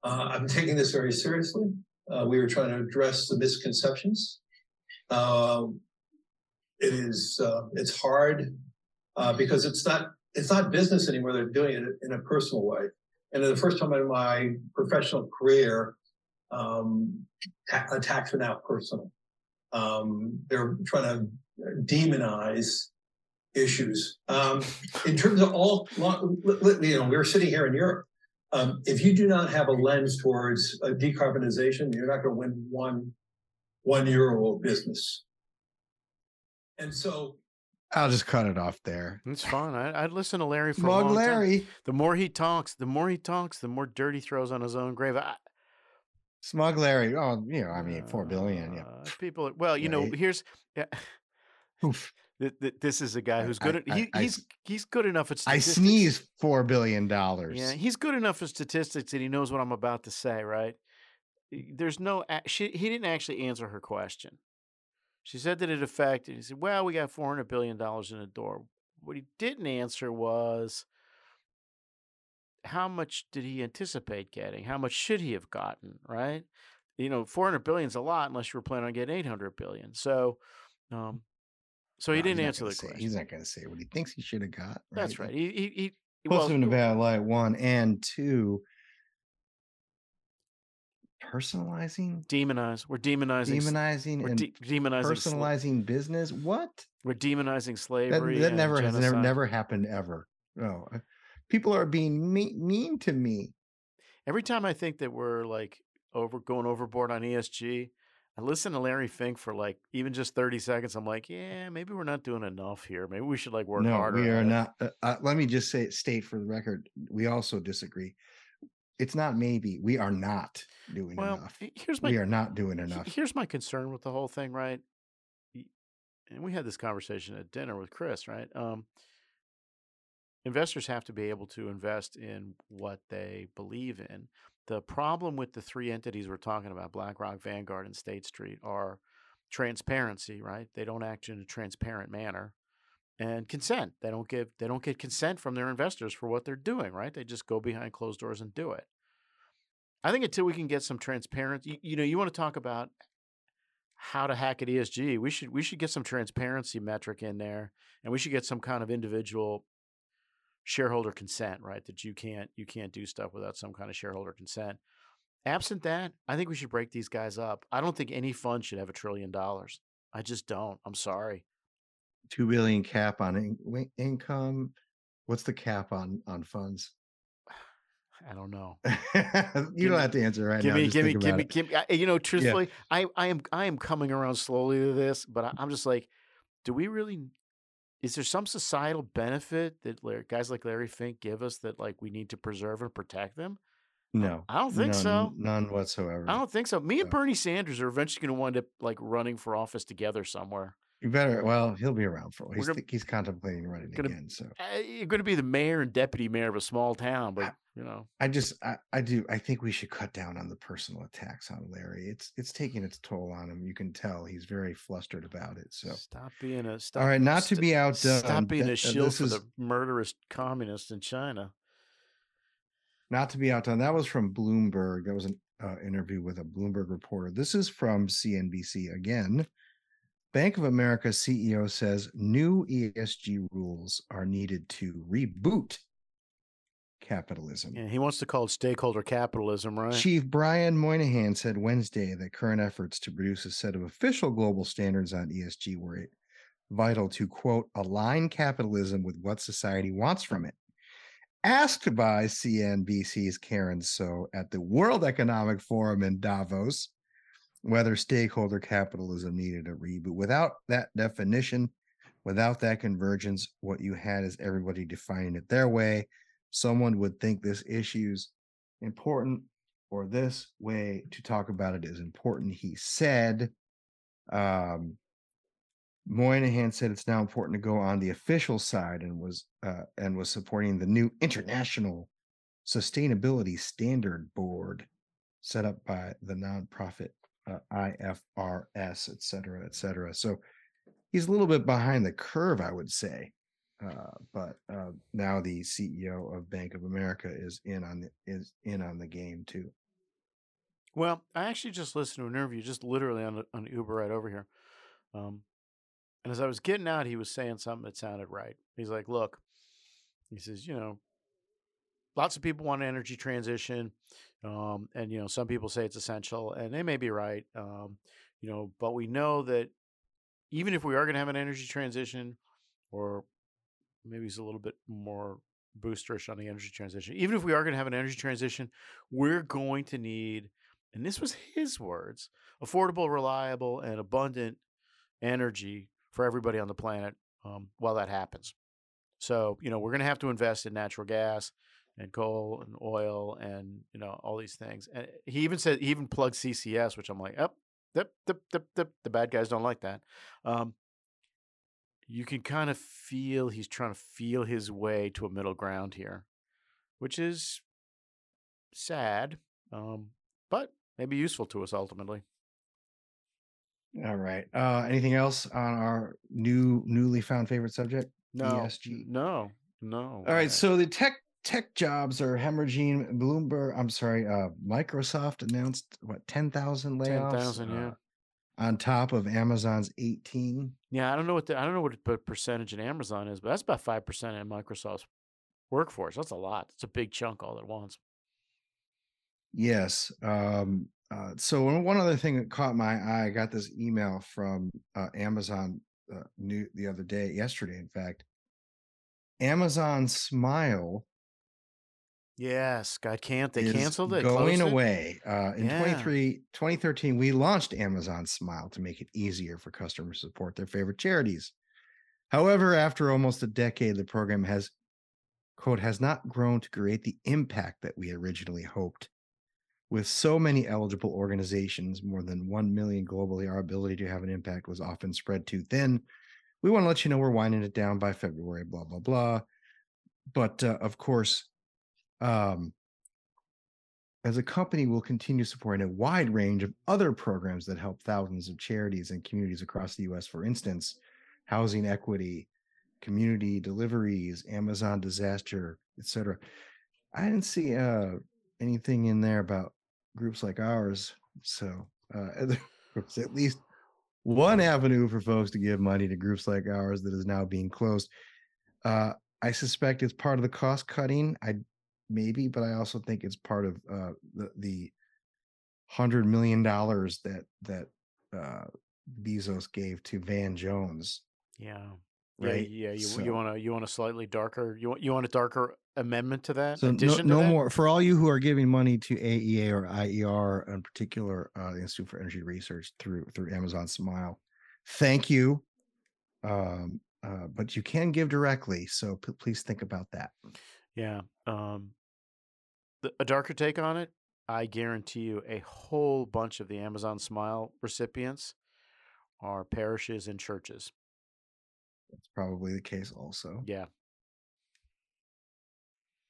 Uh, I'm taking this very seriously. Uh, we were trying to address the misconceptions. Uh, It is, uh, it's hard uh, because it's not, it's not business anymore. They're doing it in a personal way. And for the first time in my professional career, um, ta- attacks are now personal. Um, they're trying to demonize issues. Um, in terms of all, you know, we were sitting here in Europe. Um, if you do not have a lens towards uh, decarbonization, you're not going to win one, one euro of business. And so I'll just cut it off there. It's fine. I, I'd listen to Larry for Mug a long Larry. time. The more he talks, the more he talks, the more dirt he throws on his own grave. I, Smug Larry. Oh, you know, I mean, four billion. Yeah, uh, people. Well, you right. know, here's. Yeah, th- th- this is a guy who's good. At, I, I, he, he's I, he's good enough at statistics. I sneeze four billion dollars. Yeah, he's good enough at statistics, and he knows what I'm about to say. Right? There's no. She, he didn't actually answer her question. She said that it affected. He said, well, we got four hundred billion dollars in the door. What he didn't answer was, how much did he anticipate getting? How much should he have gotten, right? You know, four hundred billion dollars is a lot unless you were planning on getting eight hundred billion dollars. So um, so he no, didn't answer the say, question. He's not going to say what he thinks he should have got. Right? That's right. He, he, he, he puts well, him in a bad light, one. And two, personalizing, demonize. We're demonizing, demonizing, we're and de- demonizing, personalizing sla- business. What? We're demonizing slavery. That, that never has never, never happened ever. No, people are being mean, mean to me. Every time I think that we're like over going overboard on E S G, I listen to Larry Fink for like even just thirty seconds. I'm like, yeah, maybe we're not doing enough here. Maybe we should like work no, harder. We are not. Uh, uh, let me just say, state for the record, we also disagree. It's not maybe. We are not doing well, enough. Here's my, we are not doing enough. Here's my concern with the whole thing, right? And we had this conversation at dinner with Chris, right? Um, investors have to be able to invest in what they believe in. The problem with the three entities we're talking about, BlackRock, Vanguard, and State Street, are transparency, right? They don't act in a transparent manner. And consent. They don't give, they don't get consent from their investors for what they're doing, right? They just go behind closed doors and do it. I think until we can get some transparency, you, you know, you want to talk about how to hack at E S G. We should we should get some transparency metric in there, and we should get some kind of individual shareholder consent, right? That you can't you can't do stuff without some kind of shareholder consent. Absent that, I think we should break these guys up. I don't think any fund should have a trillion dollars. I just don't. I'm sorry. Two billion cap on in- income. What's the cap on, on funds? I don't know. You don't have to answer right now. Give me, give me, give me. You know, truthfully, yeah. I, I am, I am coming around slowly to this, but I, I'm just like, do we really? Is there some societal benefit that guys like Larry Fink give us that like we need to preserve and protect them? No, I don't think none, so. None whatsoever. I don't think so. Me so. and Bernie Sanders are eventually going to wind up like running for office together somewhere. You better. Well, he'll be around for a while. He's, gonna, he's contemplating running gonna, again. So uh, you're going to be the mayor and deputy mayor of a small town, but I, you know, I just, I, I do. I think we should cut down on the personal attacks on Larry. It's, it's taking its toll on him. You can tell he's very flustered about it. So stop being a. Stop, all right, not st- to be outdone. Stop being a shill uh, for is, the murderous communists in China. Not to be outdone. That was from Bloomberg. That was an uh, interview with a Bloomberg reporter. This is from C N B C again. Bank of America C E O says new E S G rules are needed to reboot capitalism. Yeah, he wants to call it stakeholder capitalism, right? Chief Brian Moynihan said Wednesday that current efforts to produce a set of official global standards on E S G were vital to, quote, align capitalism with what society wants from it. Asked by C N B C's Karen So at the World Economic Forum in Davos whether stakeholder capitalism needed a reboot. Without that definition, without that convergence, what you had is everybody defining it their way. Someone would think this issue's important or this way to talk about it is important, he said. Um, Moynihan said it's now important to go on the official side and was uh, and was supporting the new International Sustainability Standard Board set up by the nonprofit Uh, I F R S, et cetera, et cetera. So he's a little bit behind the curve, I would say. Uh, but uh, now the C E O of Bank of America is in on the, is in on the game too. Well, I actually just listened to an interview, just literally on an Uber right over here. Um, and as I was getting out, he was saying something that sounded right. He's like, "Look," he says, "you know, lots of people want energy transition." Um, and, you know, some people say it's essential and they may be right, um, you know, but we know that even if we are going to have an energy transition, or maybe he's a little bit more boosterish on the energy transition, even if we are going to have an energy transition, we're going to need, and this was his words, affordable, reliable, and abundant energy for everybody on the planet um, while that happens. So, you know, we're going to have to invest in natural gas and coal and oil and, you know, all these things. And he even said, he even plugged C C S, which I'm like, oh, dip, dip, dip, dip. The bad guys don't like that. Um, you can kind of feel he's trying to feel his way to a middle ground here, which is sad, um, but maybe useful to us ultimately. All right. Uh, anything else on our new, newly found favorite subject? No, E S G. No, no. All right. So the tech, Tech jobs are hemorrhaging. Bloomberg, I'm sorry, uh, Microsoft announced, what, ten thousand layoffs? ten thousand, yeah. Uh, on top of Amazon's eighteen. Yeah, I don't know what the, I don't know what the percentage in Amazon is, but that's about five percent in Microsoft's workforce. That's a lot. It's a big chunk all at once. Yes. Um, uh, so one other thing that caught my eye, I got this email from uh, Amazon uh, new, the other day, yesterday, in fact. Amazon Smile. Yes, got can't they canceled it? Going away. Uh, in yeah. twenty-three, twenty thirteen, we launched Amazon Smile to make it easier for customers to support their favorite charities. However, after almost a decade, the program has, quote, has not grown to create the impact that we originally hoped. With so many eligible organizations, more than one million globally, our ability to have an impact was often spread too thin. We want to let you know we're winding it down by February, blah, blah, blah. But uh, of course, Um, as a company, we'll continue supporting a wide range of other programs that help thousands of charities and communities across the U S. For instance, housing equity, community deliveries, Amazon disaster, et cetera. I didn't see uh, anything in there about groups like ours. So uh, there's at least one avenue for folks to give money to groups like ours that is now being closed. Uh, I suspect it's part of the cost cutting. I Maybe, but I also think it's part of uh, the, the one hundred million dollars that that uh, Bezos gave to Van Jones. Yeah, right? Yeah, yeah you, so, you want a you want a slightly darker you want you want a darker amendment to that. So addition no, no to that? More for all you who are giving money to A E A or I E R, in particular, uh, the Institute for Energy Research through through Amazon Smile. Thank you, um, uh, but you can give directly, so p- please think about that. Yeah, um, the, a darker take on it. I guarantee you, a whole bunch of the Amazon Smile recipients are parishes and churches. That's probably the case also. Yeah.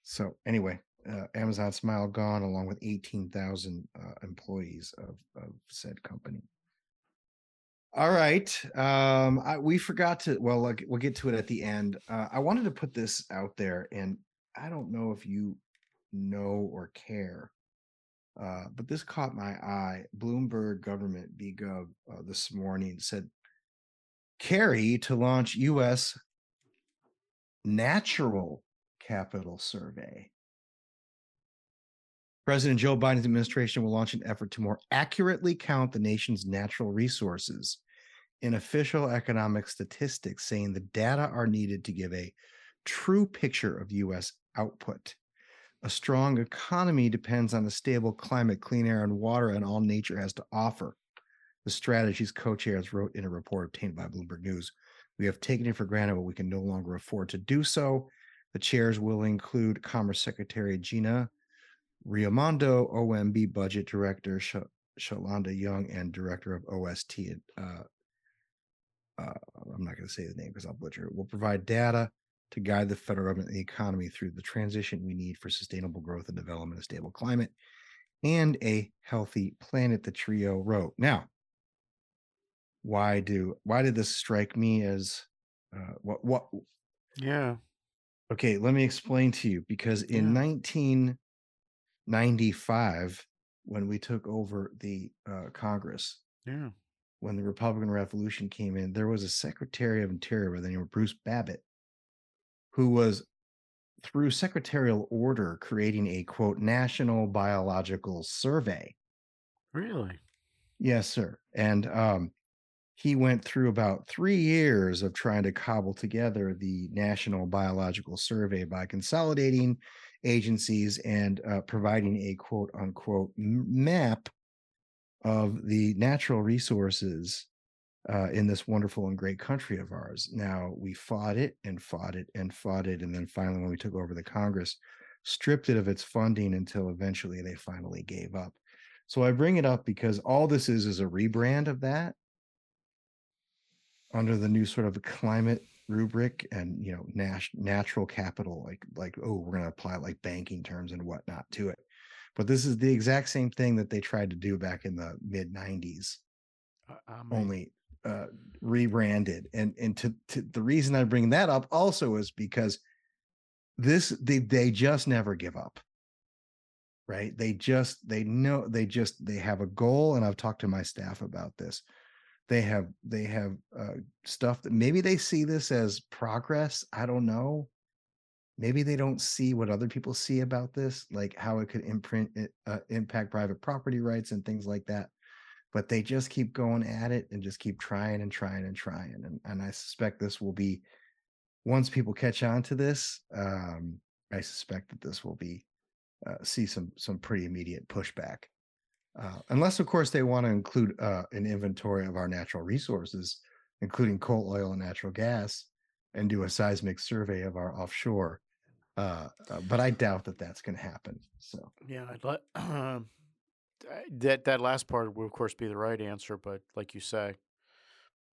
So anyway, uh, Amazon Smile gone, along with eighteen thousand uh, employees of, of said company. All right. Um, I, we forgot to, well, like, we'll get to it at the end. Uh, I wanted to put this out there, and I don't know if you know or care, uh, but this caught my eye. Bloomberg government B Gov uh, this morning said, Kerry to launch U S Natural Capital Survey. President Joe Biden's administration will launch an effort to more accurately count the nation's natural resources in official economic statistics, saying the data are needed to give a true picture of U S output. A strong economy depends on a stable climate, clean air and water, and all nature has to offer. The strategy's co-chairs wrote in a report obtained by Bloomberg News. We have taken it for granted, but we can no longer afford to do so. The chairs will include Commerce Secretary Gina Raimondo, O M B Budget Director Sh- Shalonda Young, and Director of O S T. Uh, uh, I'm not going to say the name because I'll butcher it. We'll provide data to guide the federal government and the economy through the transition we need for sustainable growth and development, a stable climate, and a healthy planet, the trio wrote. Now, why do why did this strike me as uh, what what? Yeah. Okay, let me explain to you, because in yeah. nineteen ninety-five, when we took over the uh, Congress, yeah, when the Republican Revolution came in, there was a Secretary of Interior by the name of Bruce Babbitt, who was, through secretarial order, creating a quote National Biological Survey. Really? Yes, sir. And um, he went through about three years of trying to cobble together the National Biological Survey by consolidating agencies and uh, providing a quote unquote map of the natural resources uh, in this wonderful and great country of ours. Now, we fought it and fought it and fought it. And then finally, when we took over the Congress, stripped it of its funding until eventually they finally gave up. So I bring it up because all this is is a rebrand of that, under the new sort of climate rubric and, you know, nat- natural capital, like, like, oh, we're going to apply like banking terms and whatnot to it. But this is the exact same thing that they tried to do back in the mid nineties, uh, only uh, rebranded. And, and to, to the reason I bring that up also is because this, they, they just never give up, right? They just, they know, they just, they have a goal. And I've talked to my staff about this. They have they have uh, stuff that maybe they see this as progress. I don't know. Maybe they don't see what other people see about this, like how it could imprint uh, impact private property rights and things like that. But they just keep going at it and just keep trying and trying and trying. And, and I suspect this will be, once people catch on to this, um, I suspect that this will be uh, see some some pretty immediate pushback. Uh, unless, of course, they want to include uh, an inventory of our natural resources, including coal, oil, and natural gas, and do a seismic survey of our offshore. Uh, uh, but I doubt that that's going to happen. So yeah, I'd let, uh, that that last part will, of course, be the right answer. But like you say,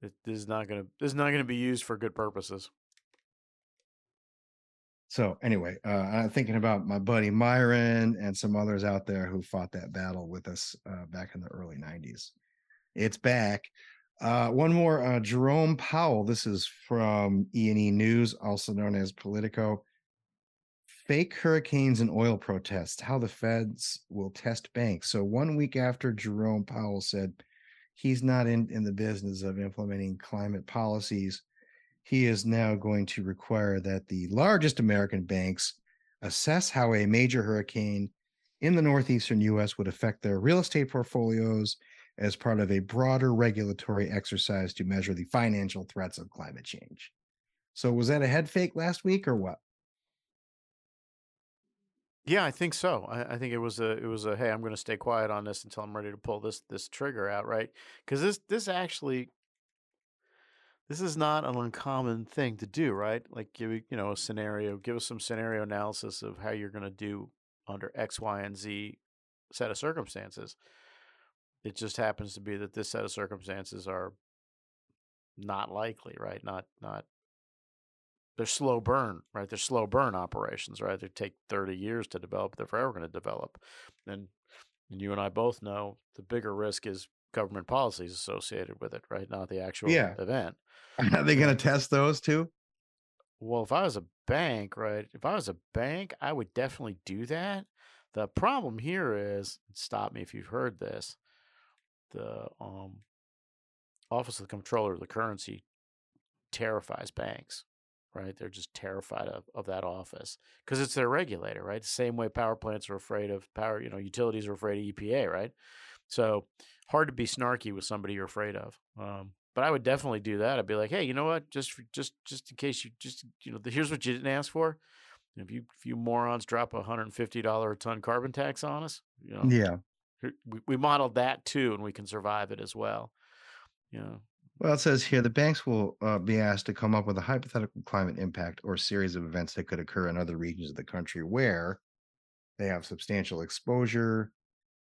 it, this is not going to this is not going to be used for good purposes. So anyway, uh, I'm thinking about my buddy Myron and some others out there who fought that battle with us uh, back in the early nineties. It's back. Uh, one more, uh, Jerome Powell. This is from E and E News, also known as Politico. Fake hurricanes and oil protests, how the feds will test banks. So one week after Jerome Powell said he's not in, in the business of implementing climate policies, he is now going to require that the largest American banks assess how a major hurricane in the northeastern U S would affect their real estate portfolios as part of a broader regulatory exercise to measure the financial threats of climate change. So was that a head fake last week or what? Yeah, I think so. I, I think it was a it was a hey, I'm going to stay quiet on this until I'm ready to pull this this trigger out, right? Because this this actually this is not an uncommon thing to do, right? Like give you know a scenario, give us some scenario analysis of how you're going to do under X, Y, and Z set of circumstances. It just happens to be that this set of circumstances are not likely, right? Not not. They're slow burn, right? They're slow burn operations, right? They take thirty years to develop. They're forever going to develop. And, and you and I both know the bigger risk is government policies associated with it, right? Not the actual yeah. event. Are they going to test those too? Well, if I was a bank, right? If I was a bank, I would definitely do that. The problem here is, stop me if you've heard this, the um, Office of the Comptroller of the Currency terrifies banks. Right, they're just terrified of, of that office because it's their regulator, right? The same way power plants are afraid of power, you know, utilities are afraid of E P A, right? So hard to be snarky with somebody you're afraid of. Um, but I would definitely do that. I'd be like, hey, you know what? Just for, just just in case you just you know, here's what you didn't ask for. If you if you morons drop a hundred and fifty dollar a ton carbon tax on us, you know, yeah, we, we modeled that too, and we can survive it as well, you know. Well, it says here the banks will uh, be asked to come up with a hypothetical climate impact or series of events that could occur in other regions of the country where they have substantial exposure.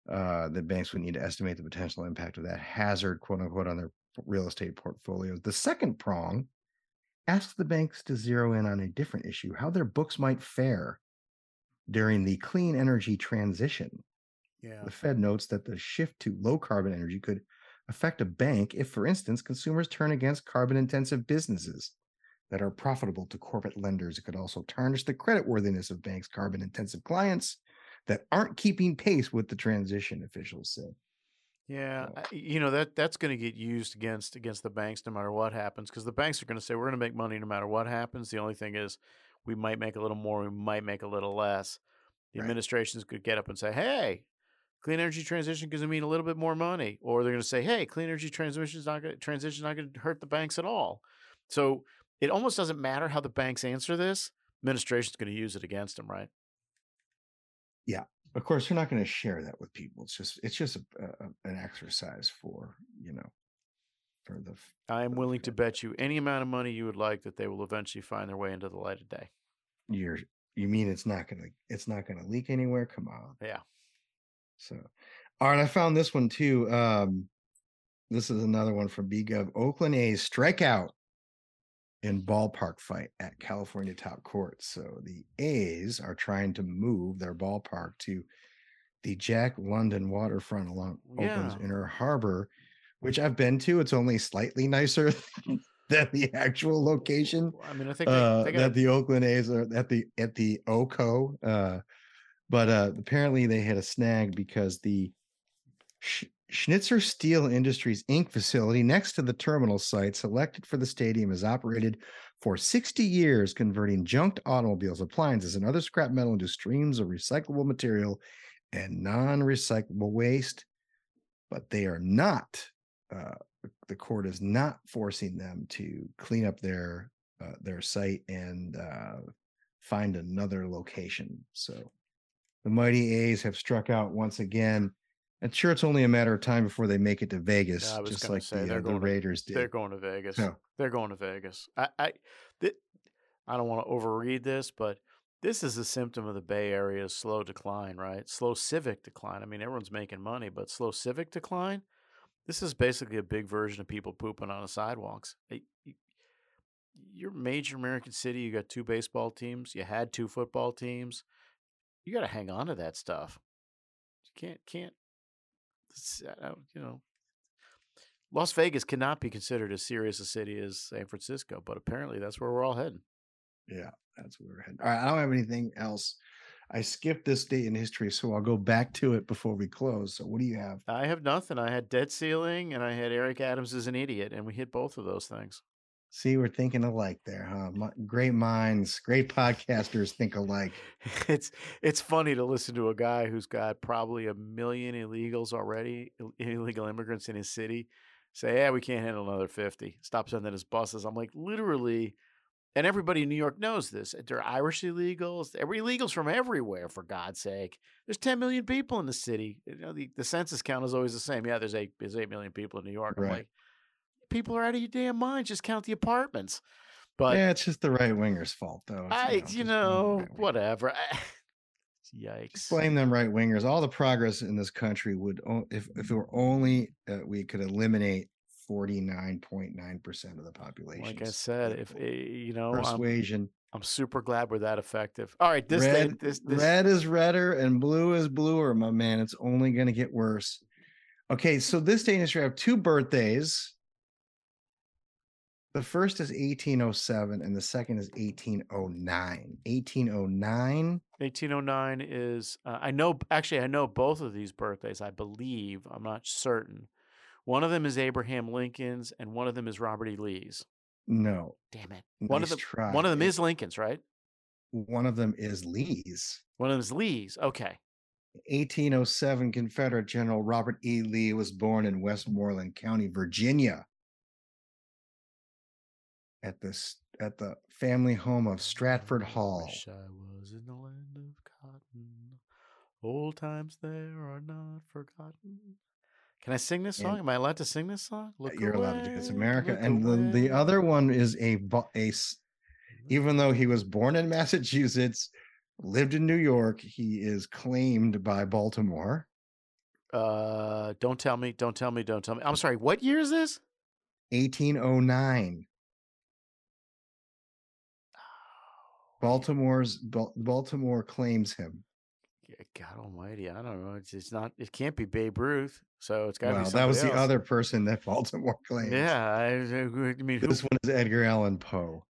Uh, the banks would need to estimate the potential impact of that hazard, quote unquote, on their real estate portfolios. The second prong asks the banks to zero in on a different issue, how their books might fare during the clean energy transition. Yeah. The Fed notes that the shift to low carbon energy could affect a bank if, for instance, consumers turn against carbon-intensive businesses that are profitable to corporate lenders. It could also tarnish the creditworthiness of banks' carbon-intensive clients that aren't keeping pace with the transition, officials said. Yeah, so. you know, that that's going to get used against against the banks no matter what happens, because the banks are going to say, we're going to make money no matter what happens. The only thing is we might make a little more, we might make a little less. The right. administrations could get up and say, hey, clean energy transition is going to mean a little bit more money, or they're going to say, "Hey, clean energy transition is not going to, transition not going to hurt the banks at all." So it almost doesn't matter how the banks answer this; administration's going to use it against them, right? Yeah, of course, they're not going to share that with people. It's just it's just a, a, an exercise for you know for the. I am willing to bet you any amount of money you would like that they will eventually find their way into the light of day. You're you mean it's not going to it's not going to leak anywhere? Come on, yeah. So, all right, I found this one too. Um, this is another one from B Gov. Oakland A's strikeout in ballpark fight at California top court. So the A's are trying to move their ballpark to the Jack London waterfront along yeah. Oakland's Inner Harbor, which I've been to. It's only slightly nicer than the actual location. I mean, I think they, uh, they gotta... that the Oakland A's are at the at the O C O. Uh, But uh, apparently they had a snag because the Sh- Schnitzer Steel Industries, Incorporated facility next to the terminal site selected for the stadium is operated for sixty years, converting junked automobiles, appliances, and other scrap metal into streams of recyclable material and non-recyclable waste. But they are not, uh, the court is not forcing them to clean up their, uh, their site and uh, find another location. So. The mighty A's have struck out once again. I'm sure it's only a matter of time before they make it to Vegas, yeah, just like say, the, uh, the Raiders to, did. They're going to Vegas. No. They're going to Vegas. I I, th- I don't want to overread this, but this is a symptom of the Bay Area's slow decline, right? Slow civic decline. I mean, everyone's making money, but slow civic decline? This is basically a big version of people pooping on the sidewalks. They, you're a major American city. You got two baseball teams. You had two football teams. You got to hang on to that stuff. You can't, can't, you know, Las Vegas cannot be considered as serious a city as San Francisco, but apparently that's where we're all heading. Yeah, that's where we're heading. All right, I don't have anything else. I skipped this day in history, so I'll go back to it before we close. So what do you have? I have nothing. I had debt ceiling and I had Eric Adams is an idiot, and we hit both of those things. See, we're thinking alike there, huh? Great minds, great podcasters think alike. It's it's funny to listen to a guy who's got probably a million illegals already, illegal immigrants in his city, say, yeah, we can't handle another fifty. Stop sending us buses. I'm like, literally, And everybody in New York knows this. They're Irish illegals. They're illegals from everywhere, for God's sake. There's ten million people in the city. You know, the, the census count is always the same. Yeah, there's eight, there's eight million people in New York. I'm right. like, people are out of your damn mind. Just count the apartments. But yeah, it's just the right-wingers' fault, though. It's, I, You know, you know whatever. Yikes. Just blame them right-wingers. All the progress in this country would, if, if it were only uh, we could eliminate forty-nine point nine percent of the population. Like I said, if you know, persuasion. I'm, I'm super glad we're that effective. All right, this red, thing, this, this red is redder and blue is bluer, my man. It's only going to get worse. Okay, so this day in history, I have two birthdays. The first is eighteen oh seven, and the second is eighteen oh nine. eighteen oh nine. eighteen oh nine is uh, I know actually I know both of these birthdays. I believe I'm not certain. One of them is Abraham Lincoln's, and one of them is Robert E. Lee's. No, damn it. Nice one of them. Try. One of them is Lincoln's, right? One of them is Lee's. One of them is Lee's. Okay. eighteen oh seven, Confederate General Robert E. Lee was born in Westmoreland County, Virginia, at the at the family home of Stratford Hall. I wish I was in the land of cotton. Old times there are not forgotten. Can I sing this song? And Am I allowed to sing this song? Look you're away, allowed to do this, America. And the, the other one is a, a, even though he was born in Massachusetts, lived in New York, he is claimed by Baltimore. Uh, don't tell me, don't tell me, don't tell me. I'm sorry, what year is this? eighteen oh nine. Baltimore's, Baltimore claims him. God almighty, I don't know. It's, it's not. It can't be Babe Ruth. So it's got to wow, be. That was else. The other person that Baltimore claims. Yeah, I, I mean, this who, one is Edgar Allan Poe.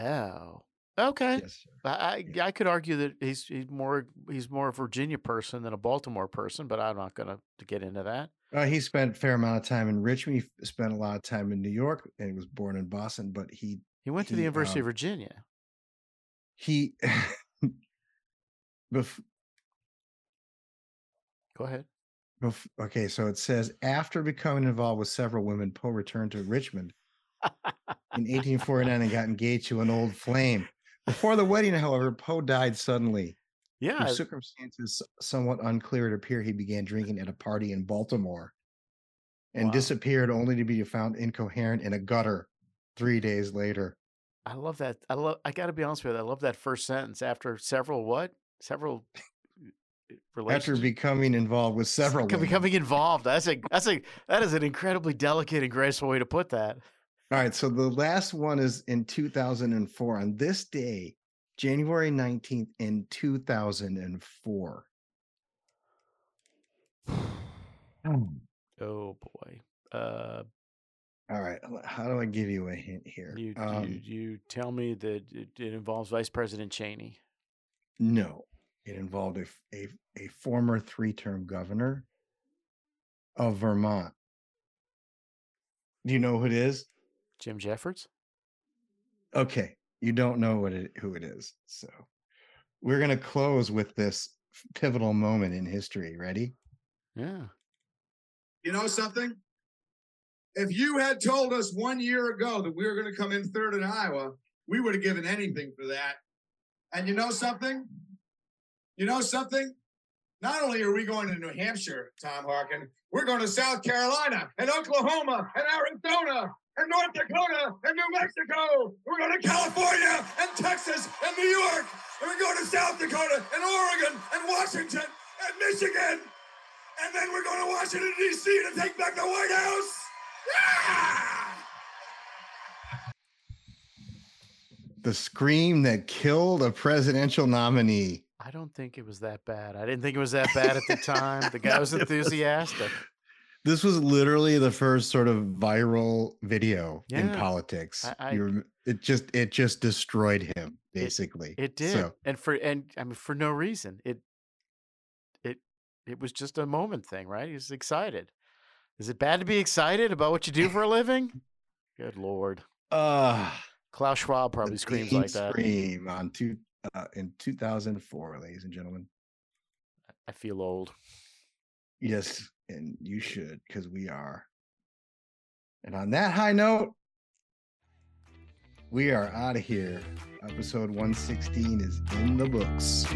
Oh, okay. Yes, I yeah. I could argue that he's he's more he's more a Virginia person than a Baltimore person, but I'm not going to get into that. Uh, he spent a fair amount of time in Richmond. He spent a lot of time in New York, and he was born in Boston. But he he went he, to the University um, of Virginia. He. Bef- Go ahead. Bef- okay, so it says, after becoming involved with several women, Poe returned to Richmond in eighteen forty-nine and got engaged to an old flame. Before the wedding, however, Poe died suddenly. Yeah. In circumstances somewhat unclear, it appeared he began drinking at a party in Baltimore and wow. disappeared only to be found incoherent in a gutter three days later. I love that. I love. I got to be honest with you. I love that first sentence. After several what? Several relationships. After becoming involved with several women. Becoming involved. That's a that's a that is an incredibly delicate and graceful way to put that. All right. So the last one is in two thousand four. On this day, January nineteenth, in two thousand four. Oh boy. Uh All right. How do I give you a hint here? You um, you, you tell me that it, it involves Vice President Cheney. No, it involved a, a, a former three-term governor of Vermont. Do you know who it is? Jim Jeffords? Okay, you don't know what it, who it is. So we're going to close with this pivotal moment in history. Ready? Yeah. You know something? If you had told us one year ago that we were going to come in third in Iowa, we would have given anything for that. And you know something? You know something? Not only are we going to New Hampshire, Tom Harkin, we're going to South Carolina and Oklahoma and Arizona and North Dakota and New Mexico. We're going to California and Texas and New York. And we're going to South Dakota and Oregon and Washington and Michigan. And then we're going to Washington, D C to take back the White House. Yeah! The scream that killed a presidential nominee. I don't think it was that bad. I didn't think it was that bad at the time. The guy no, was enthusiastic. Was, this was literally the first sort of viral video yeah. in politics. I, I, you, it just it just destroyed him, basically. It, it did, so. and for and I mean for no reason. It it it was just a moment thing, right? He was excited. Is it bad to be excited about what you do for a living? Good Lord. Uh Klaus Schwab probably the screams like that. Scream on two uh, in two thousand four, ladies and gentlemen. I feel old. Yes, and you should, because we are. And on that high note, We are out of here. Episode one sixteen is in the books.